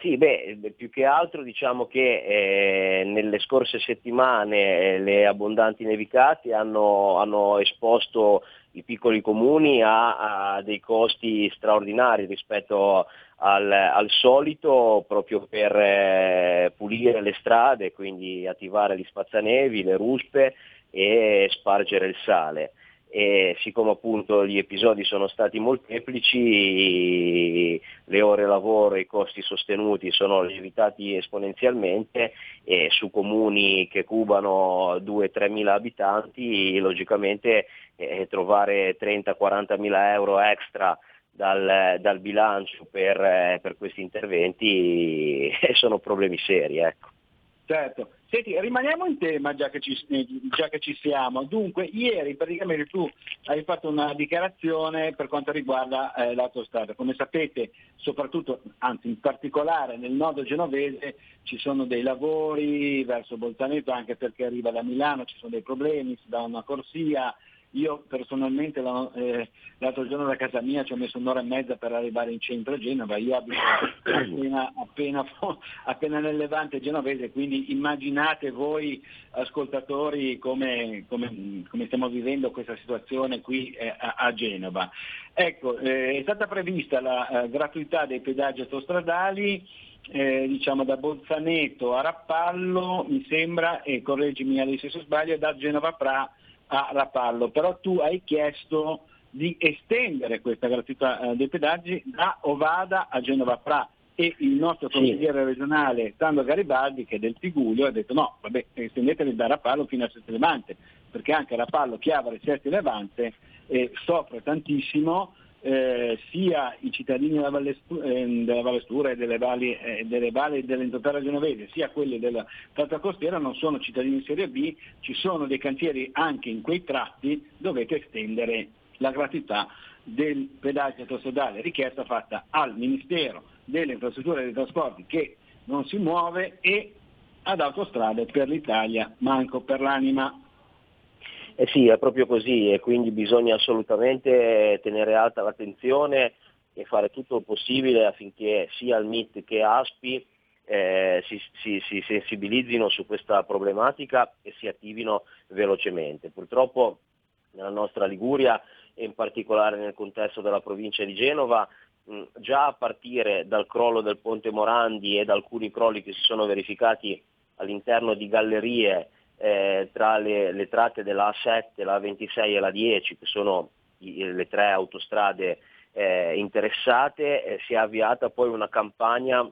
Sì, beh, più che altro diciamo che eh, nelle scorse settimane eh, le abbondanti nevicate hanno, hanno esposto i piccoli comuni a, a dei costi straordinari rispetto al, al solito, proprio per eh, pulire le strade, quindi attivare gli spazzanevi, le ruspe e spargere il sale. E siccome appunto gli episodi sono stati molteplici, le ore lavoro e i costi sostenuti sono lievitati esponenzialmente, e su comuni che cubano due tre mila abitanti logicamente eh, trovare trenta quaranta mila euro extra dal, dal bilancio per, eh, per questi interventi eh, sono problemi seri, ecco. Certo. Senti, rimaniamo in tema già che, ci, già che ci siamo. Dunque, ieri praticamente tu hai fatto una dichiarazione per quanto riguarda eh, l'autostrada. Come sapete, soprattutto, anzi in particolare nel nodo genovese ci sono dei lavori verso Bolzaneto, anche perché arriva da Milano, ci sono dei problemi, si dà una corsia. Io personalmente la, eh, l'altro giorno da casa mia ci ho messo un'ora e mezza per arrivare in centro a Genova. Io abito appena, appena, appena nel Levante genovese, quindi immaginate voi ascoltatori come, come, come stiamo vivendo questa situazione qui eh, a, a Genova. Ecco, eh, è stata prevista la eh, gratuità dei pedaggi autostradali eh, diciamo da Bolzaneto a Rappallo, mi sembra, e eh, correggimi Alessio se sbaglio, e da Genova Pra a Rapallo, però tu hai chiesto di estendere questa gratuità dei pedaggi da Ovada a Genova Pra, e il nostro consigliere sì. regionale Sandro Garibaldi, che è del Tiguglio, ha detto no, vabbè, estendeteli da Rapallo fino a Sesti Levante, perché anche Rapallo, Chiavari e Sesti Levante eh, soffre tantissimo eh, sia i cittadini della Vallestura eh, e delle valli e eh, delle valli dell'entroterra genovese, sia quelli della tratta costiera non sono cittadini di serie B, ci sono dei cantieri anche in quei tratti, dovete estendere la gratuità del pedaggio autostradale, richiesta fatta al Ministero delle Infrastrutture e dei Trasporti, che non si muove, e ad Autostrade per l'Italia, manco per l'anima. Eh sì, è proprio così, e quindi bisogna assolutamente tenere alta l'attenzione e fare tutto il possibile affinché sia il M I T che ASPI eh, si, si, si sensibilizzino su questa problematica e si attivino velocemente. Purtroppo nella nostra Liguria, e in particolare nel contesto della provincia di Genova, mh, già a partire dal crollo del Ponte Morandi e da alcuni crolli che si sono verificati all'interno di gallerie Eh, tra le, le tratte della A sette, la ventisei e la dieci, che sono i, le tre autostrade eh, interessate, eh, si è avviata poi una campagna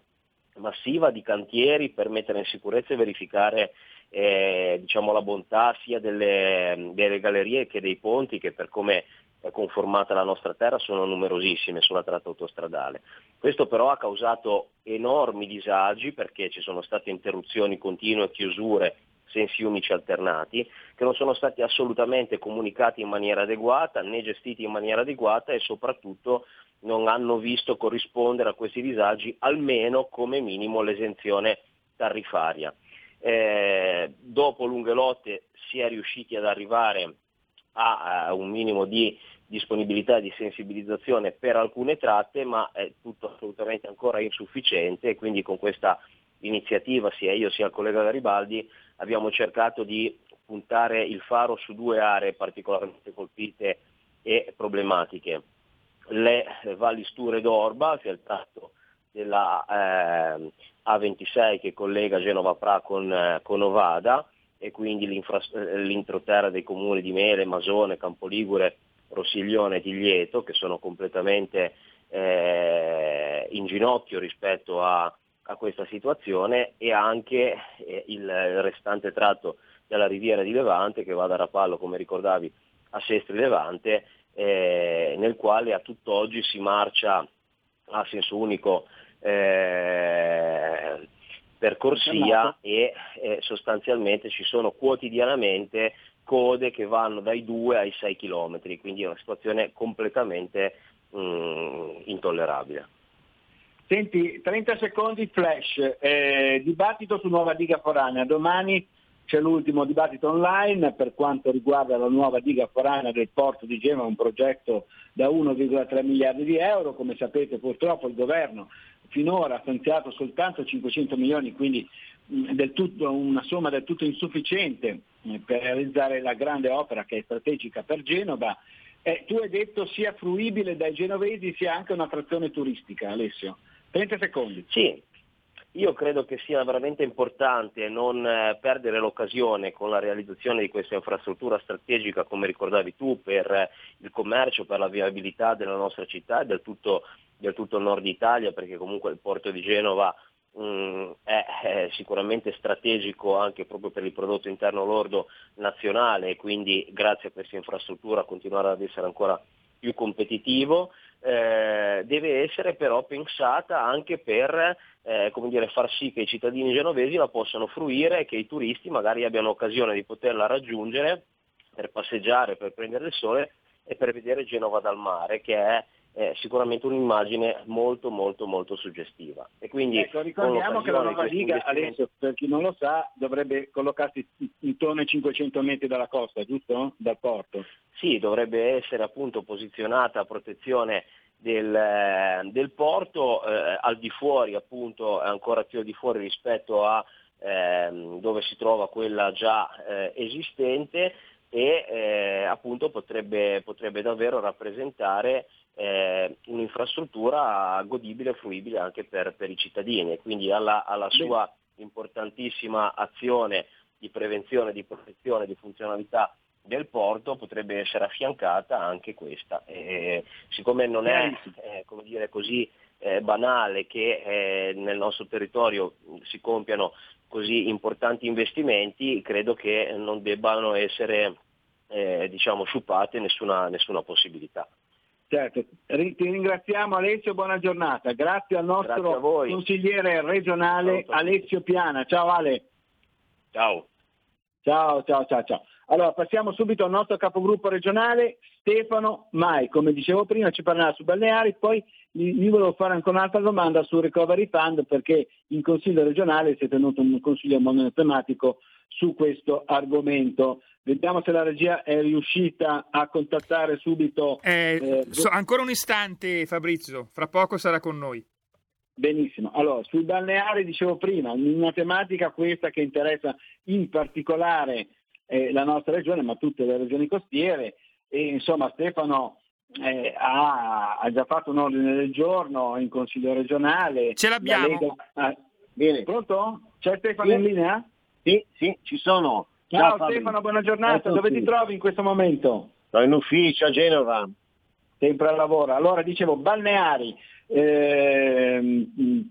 massiva di cantieri per mettere in sicurezza e verificare eh, diciamo la bontà sia delle, delle gallerie che dei ponti, che per come è conformata la nostra terra sono numerosissime sulla tratta autostradale. Questo però ha causato enormi disagi, perché ci sono state interruzioni continue, chiusure, sensi unici alternati, che non sono stati assolutamente comunicati in maniera adeguata, né gestiti in maniera adeguata, e soprattutto non hanno visto corrispondere a questi disagi almeno come minimo l'esenzione tariffaria. Eh, dopo lunghe lotte si è riusciti ad arrivare a, a un minimo di disponibilità e di sensibilizzazione per alcune tratte, ma è tutto assolutamente ancora insufficiente, e quindi con questa iniziativa, sia io sia il collega Garibaldi, abbiamo cercato di puntare il faro su due aree particolarmente colpite e problematiche: le valli Sture d'Orba, che è il tratto della eh, A ventisei che collega Genova Pra con, eh, con Ovada, e quindi l'introterra dei comuni di Mele, Masone, Campoligure, Rossiglione e Tiglieto, che sono completamente eh, in ginocchio rispetto a a questa situazione, e anche eh, il restante tratto della Riviera di Levante, che va da Rapallo, come ricordavi, a Sestri Levante, eh, nel quale a tutt'oggi si marcia a senso unico eh, per corsia, e eh, sostanzialmente ci sono quotidianamente code che vanno dai due ai sei chilometri, quindi è una situazione completamente mh, intollerabile. Senti, trenta secondi flash, eh, dibattito su nuova diga foranea, domani c'è l'ultimo dibattito online per quanto riguarda la nuova diga foranea del porto di Genova, un progetto da uno virgola tre miliardi di euro. Come sapete, purtroppo il governo finora ha stanziato soltanto cinquecento milioni, quindi del tutto, una somma del tutto insufficiente per realizzare la grande opera che è strategica per Genova. Eh, tu hai detto sia fruibile dai genovesi sia anche un'attrazione turistica, Alessio. trenta secondi. Sì, io credo che sia veramente importante non perdere l'occasione con la realizzazione di questa infrastruttura strategica, come ricordavi tu, per il commercio, per la viabilità della nostra città e del tutto, del tutto il nord Italia, perché comunque il porto di Genova è sicuramente strategico anche proprio per il prodotto interno lordo nazionale, e quindi grazie a questa infrastruttura continuare ad essere ancora più competitivo. Eh, deve essere però pensata anche per eh, come dire, far sì che i cittadini genovesi la possano fruire e che i turisti magari abbiano occasione di poterla raggiungere per passeggiare, per prendere il sole e per vedere Genova dal mare, che è Eh, sicuramente un'immagine molto molto molto suggestiva. E quindi ecco, ricordiamo che la nuova diga, Alessio, per chi non lo sa, dovrebbe collocarsi intorno ai cinquecento metri dalla costa, giusto? Dal porto. Sì, dovrebbe essere appunto posizionata a protezione del, del porto, eh, al di fuori appunto, ancora più al di fuori rispetto a ehm, dove si trova quella già eh, esistente, e eh, appunto potrebbe, potrebbe davvero rappresentare Eh, un'infrastruttura godibile e fruibile anche per, per i cittadini, quindi alla, alla sua importantissima azione di prevenzione, di protezione, di funzionalità del porto potrebbe essere affiancata anche questa. Eh, siccome non è eh, come dire, così eh, banale che eh, nel nostro territorio si compiano così importanti investimenti, credo che non debbano essere eh, diciamo sciupate nessuna, nessuna possibilità. Certo, ti ringraziamo Alessio, buona giornata, grazie al nostro grazie consigliere regionale Alessio Piana. Ciao Ale. Ciao. Ciao, ciao, ciao, ciao. Allora passiamo subito al nostro capogruppo regionale Stefano Mai, come dicevo prima ci parlerà su Balneari, poi vi volevo fare anche un'altra domanda sul Recovery Fund, perché in consiglio regionale si è tenuto un consiglio monotematico su questo argomento. Vediamo se la regia è riuscita a contattare subito. Eh, eh, so, ancora un istante, Fabrizio, fra poco sarà con noi. Benissimo. Allora, sul balneare dicevo prima, una tematica questa che interessa in particolare eh, la nostra regione, ma tutte le regioni costiere. E insomma, Stefano eh, ha, ha già fatto un ordine del giorno in consiglio regionale. Ce l'abbiamo. La Lega... ah, bene. Pronto? C'è Stefano sì. in linea? Sì, sì, ci sono. Ciao, Ciao Stefano, buona giornata. Dove ti trovi in questo momento? Sono in ufficio a Genova. Sempre al lavoro. Allora, dicevo, balneari. Eh,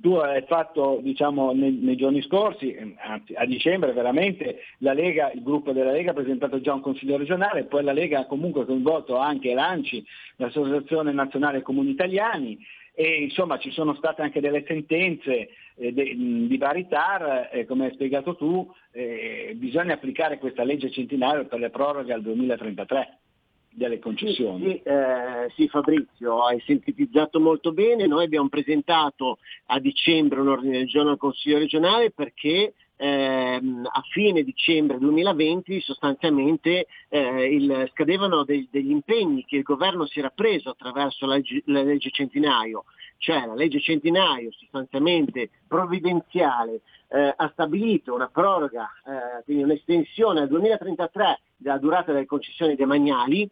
tu hai fatto, diciamo, nei, nei giorni scorsi, anzi a dicembre veramente, la Lega, il gruppo della Lega ha presentato già un consiglio regionale, poi la Lega ha comunque coinvolto anche l'Anci, l'Associazione Nazionale Comuni Italiani, e insomma ci sono state anche delle sentenze eh, de, di vari T A R, eh, come hai spiegato tu, eh, bisogna applicare questa legge centinario per le proroghe al duemilatrentatré delle concessioni. Sì, sì, eh, sì Fabrizio, hai sintetizzato molto bene. Noi abbiamo presentato a dicembre un ordine del giorno al Consiglio regionale perché Ehm, a fine dicembre duemilaventi sostanzialmente eh, il, scadevano dei, degli impegni che il governo si era preso attraverso la, la legge Centinaio, cioè la legge Centinaio sostanzialmente provvidenziale eh, ha stabilito una proroga, eh, quindi un'estensione al duemilatrentatré della durata delle concessioni demaniali,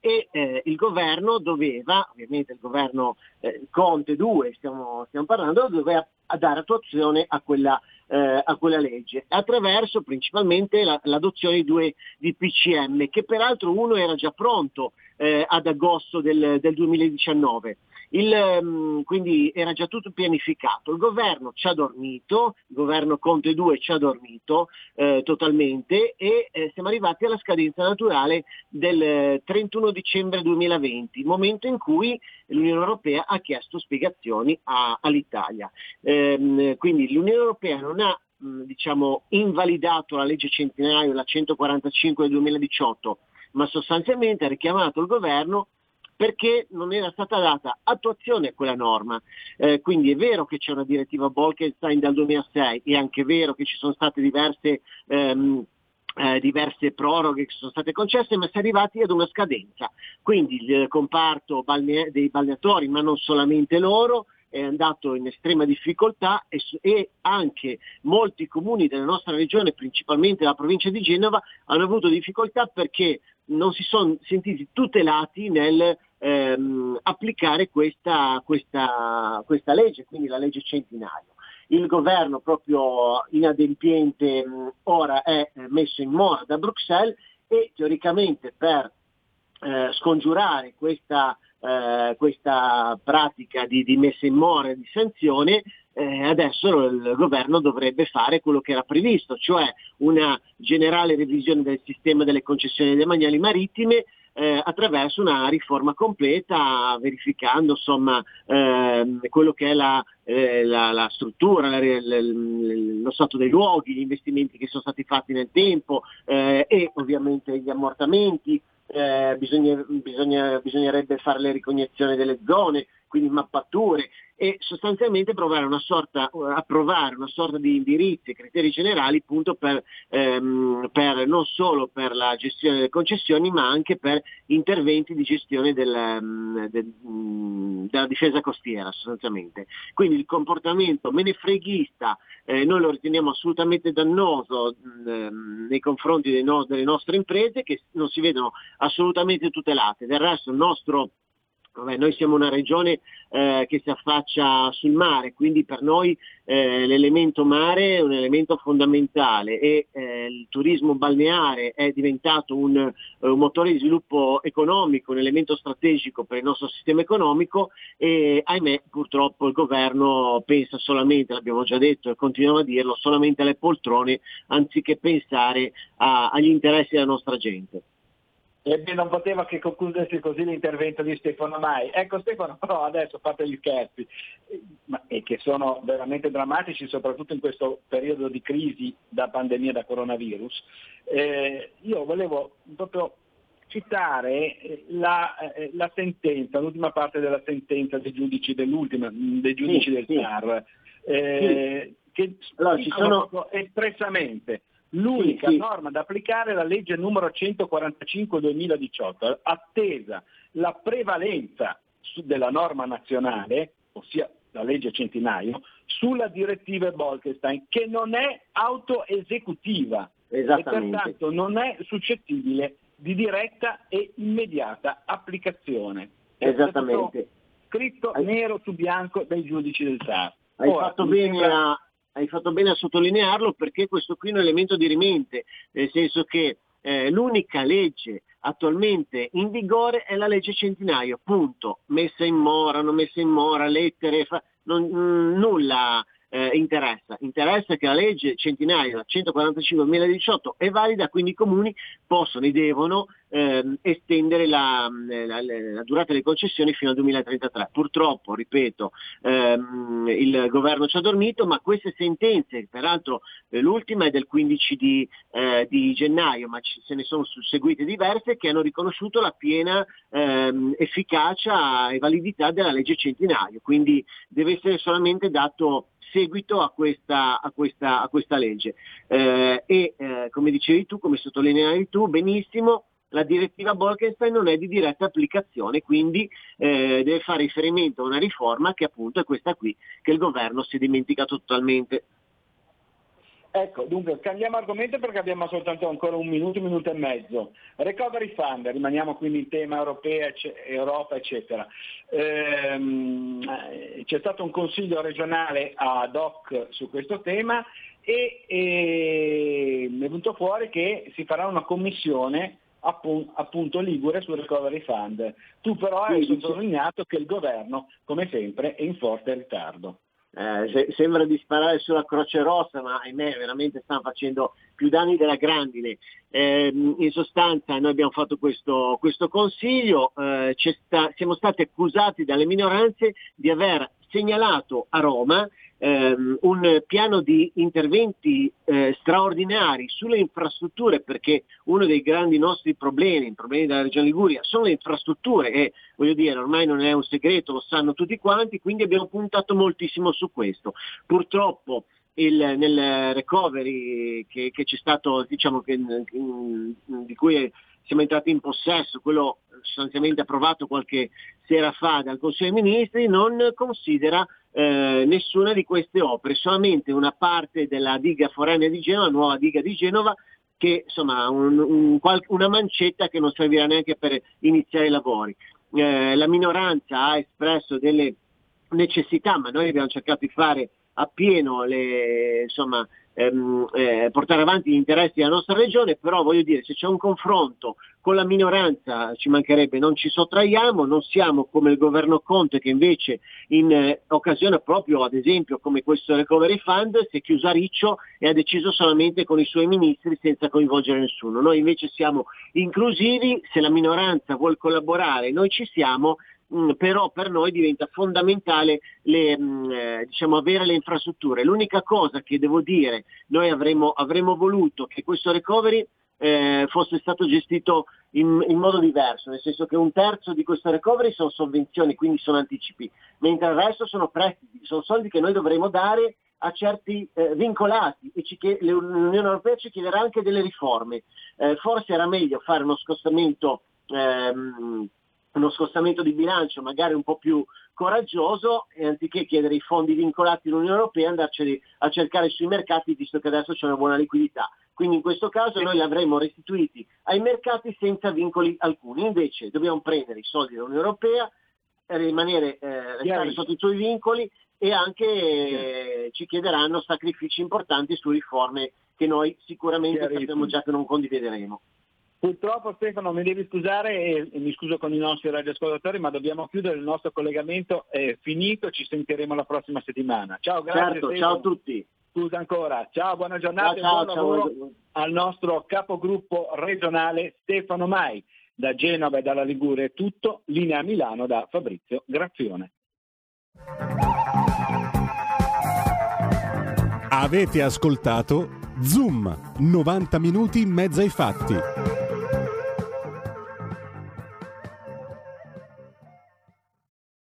e eh, il governo doveva, ovviamente il governo eh, Conte due stiamo, stiamo parlando, doveva dare attuazione a quella Eh, a quella legge attraverso principalmente la, l'adozione di due D P C M, che peraltro uno era già pronto eh, ad agosto del, del duemiladiciannove, il, um, quindi era già tutto pianificato. Il governo ci ha dormito, il governo Conte due ci ha dormito eh, totalmente, e eh, siamo arrivati alla scadenza naturale del trentuno dicembre duemilaventi, momento in cui l'Unione Europea ha chiesto spiegazioni a, all'Italia. Ehm, quindi l'Unione Europea non ha mh, diciamo invalidato la legge Centinaio, la centoquarantacinque del duemiladiciotto, ma sostanzialmente ha richiamato il governo perché non era stata data attuazione a quella norma. Eh, quindi è vero che c'è una direttiva Bolkestein dal duemilasei, è anche vero che ci sono state diverse ehm, Eh, diverse proroghe che sono state concesse, ma si è arrivati ad una scadenza. Quindi il comparto balne- dei balneatori, ma non solamente loro, è andato in estrema difficoltà e, e anche molti comuni della nostra regione, principalmente la provincia di Genova, hanno avuto difficoltà perché non si sono sentiti tutelati nel ehm, applicare questa, questa, questa legge, quindi la legge Centinaio. Il governo proprio inadempiente ora è messo in mora da Bruxelles e teoricamente per eh, scongiurare questa, eh, questa pratica di, di messa in mora e di sanzione, eh, adesso il governo dovrebbe fare quello che era previsto, cioè una generale revisione del sistema delle concessioni demaniali marittime Eh, attraverso una riforma completa, verificando insomma ehm, quello che è la, eh, la, la struttura, la, la, lo stato dei luoghi, gli investimenti che sono stati fatti nel tempo eh, e ovviamente gli ammortamenti. Eh, bisogna, bisogna, bisognerebbe fare le ricognizioni delle zone, quindi mappature, e sostanzialmente provare una sorta, approvare una sorta di indirizzi e criteri generali appunto per, ehm, per non solo per la gestione delle concessioni ma anche per interventi di gestione del, del, della difesa costiera sostanzialmente. Quindi il comportamento menefreghista eh, noi lo riteniamo assolutamente dannoso ehm, nei confronti dei no, delle nostre imprese che non si vedono assolutamente tutelate. Del resto il nostro Vabbè, noi siamo una regione eh, che si affaccia sul mare, quindi per noi eh, l'elemento mare è un elemento fondamentale e eh, il turismo balneare è diventato un, un motore di sviluppo economico, un elemento strategico per il nostro sistema economico e ahimè purtroppo il governo pensa solamente, l'abbiamo già detto e continuiamo a dirlo, solamente alle poltrone anziché pensare a, agli interessi della nostra gente. Ebbene, non poteva che concludersi così l'intervento di Stefano Mai. Ecco Stefano, però adesso fate gli scherzi, e che sono veramente drammatici, soprattutto in questo periodo di crisi da pandemia da coronavirus. Eh, io volevo proprio citare la, la sentenza, l'ultima parte della sentenza dei giudici dell'ultima, dei giudici sì, del sì. T A R, eh, sì. che allora, ci sono espressamente. L'unica sì, sì. norma da applicare è la legge numero centoquarantacinque duemiladiciotto, attesa la prevalenza della norma nazionale, ossia la legge Centinaio, sulla direttiva Bolkestein, che non è autoesecutiva e pertanto non è suscettibile di diretta e immediata applicazione. È Esattamente. Scritto Hai... nero su bianco dai giudici del T A R. Hai Ora, fatto bene sembra... a... Hai fatto bene a sottolinearlo perché questo qui è un elemento dirimente, nel senso che eh, l'unica legge attualmente in vigore è la legge Centinaio, punto. Messa in mora, non messa in mora, lettere, fa... non, mh, nulla eh, interessa. Interessa che la legge Centinaio, la centoquarantacinque duemiladiciotto, è valida, quindi i comuni possono e devono ehm, estendere la, la, la durata delle concessioni fino al duemilatrentatré. Purtroppo, ripeto, ehm, il governo ci ha dormito, ma queste sentenze, peraltro eh, l'ultima è del quindici di, eh, di gennaio, ma ci, se ne sono susseguite diverse che hanno riconosciuto la piena ehm, efficacia e validità della legge Centinaio, quindi deve essere solamente dato seguito a questa, a questa, a questa legge. Eh, e eh, come dicevi tu, come sottolineavi tu, benissimo, la direttiva Bolkestein non è di diretta applicazione, quindi eh, deve fare riferimento a una riforma che appunto è questa qui, che il governo si è dimenticato totalmente. Ecco, dunque, cambiamo argomento perché abbiamo soltanto ancora un minuto, un minuto e mezzo. Recovery Fund, rimaniamo quindi in tema europea, Europa, eccetera. Ehm, c'è stato un consiglio regionale ad hoc su questo tema e, e è venuto fuori che si farà una commissione appunto ligure sul Recovery Fund. Tu però hai sottolineato che il governo, come sempre, è in forte ritardo. Eh, se, sembra di sparare sulla Croce Rossa, ma ahimè veramente stanno facendo più danni della grandine. Eh, in sostanza noi abbiamo fatto questo, questo consiglio, eh, c'è sta, siamo stati accusati dalle minoranze di aver segnalato a Roma ehm, un piano di interventi eh, straordinari sulle infrastrutture, perché uno dei grandi nostri problemi, i problemi della Regione Liguria, sono le infrastrutture e voglio dire ormai non è un segreto, lo sanno tutti quanti, quindi abbiamo puntato moltissimo su questo. Purtroppo il, nel recovery che, che c'è stato, diciamo che, in, in, di cui siamo entrati in possesso, quello sostanzialmente approvato qualche sera fa dal Consiglio dei Ministri, non considera eh, nessuna di queste opere, solamente una parte della diga foranea di Genova, la nuova diga di Genova, che insomma un, un, una mancetta che non servirà neanche per iniziare i lavori. Eh, la minoranza ha espresso delle necessità, ma noi abbiamo cercato di fare appieno le, insomma, ehm, eh, portare avanti gli interessi della nostra regione, però voglio dire, se c'è un confronto con la minoranza ci mancherebbe, non ci sottraiamo, non siamo come il governo Conte che invece in eh, occasione proprio ad esempio come questo recovery fund si è chiuso a riccio e ha deciso solamente con i suoi ministri senza coinvolgere nessuno. Noi invece siamo inclusivi, se la minoranza vuol collaborare noi ci siamo, però per noi diventa fondamentale le, diciamo, avere le infrastrutture. L'unica cosa che devo dire, noi avremmo, avremmo voluto che questo recovery eh, fosse stato gestito in, in modo diverso, nel senso che un terzo di questo recovery sono sovvenzioni, quindi sono anticipi, mentre il resto sono prestiti, sono soldi che noi dovremo dare a certi eh, vincolati, e ci chied- l'Unione Europea ci chiederà anche delle riforme. Eh, forse era meglio fare uno scostamento ehm, uno scostamento di bilancio magari un po' più coraggioso, e anziché chiedere i fondi vincolati all'Unione Europea andarceli a cercare sui mercati, visto che adesso c'è una buona liquidità. Quindi in questo caso noi li avremmo restituiti ai mercati senza vincoli alcuni. Invece dobbiamo prendere i soldi dell'Unione Europea, rimanere eh, restare sotto i suoi vincoli, e anche eh, ci chiederanno sacrifici importanti su riforme che noi sicuramente sappiamo già che non condivideremo. Purtroppo, Stefano, mi devi scusare e mi scuso con i nostri radioascoltatori, ma dobbiamo chiudere, il nostro collegamento è finito, ci sentiremo la prossima settimana. Ciao, grazie. Certo, Stefano. Ciao a tutti. Scusa ancora. Ciao, buona giornata, ciao, e buon ciao, lavoro ciao. Al nostro capogruppo regionale Stefano Mai. Da Genova e dalla Liguria è tutto, linea Milano da Fabrizio Grafione. Avete ascoltato Zoom, novanta minuti in mezzo ai fatti.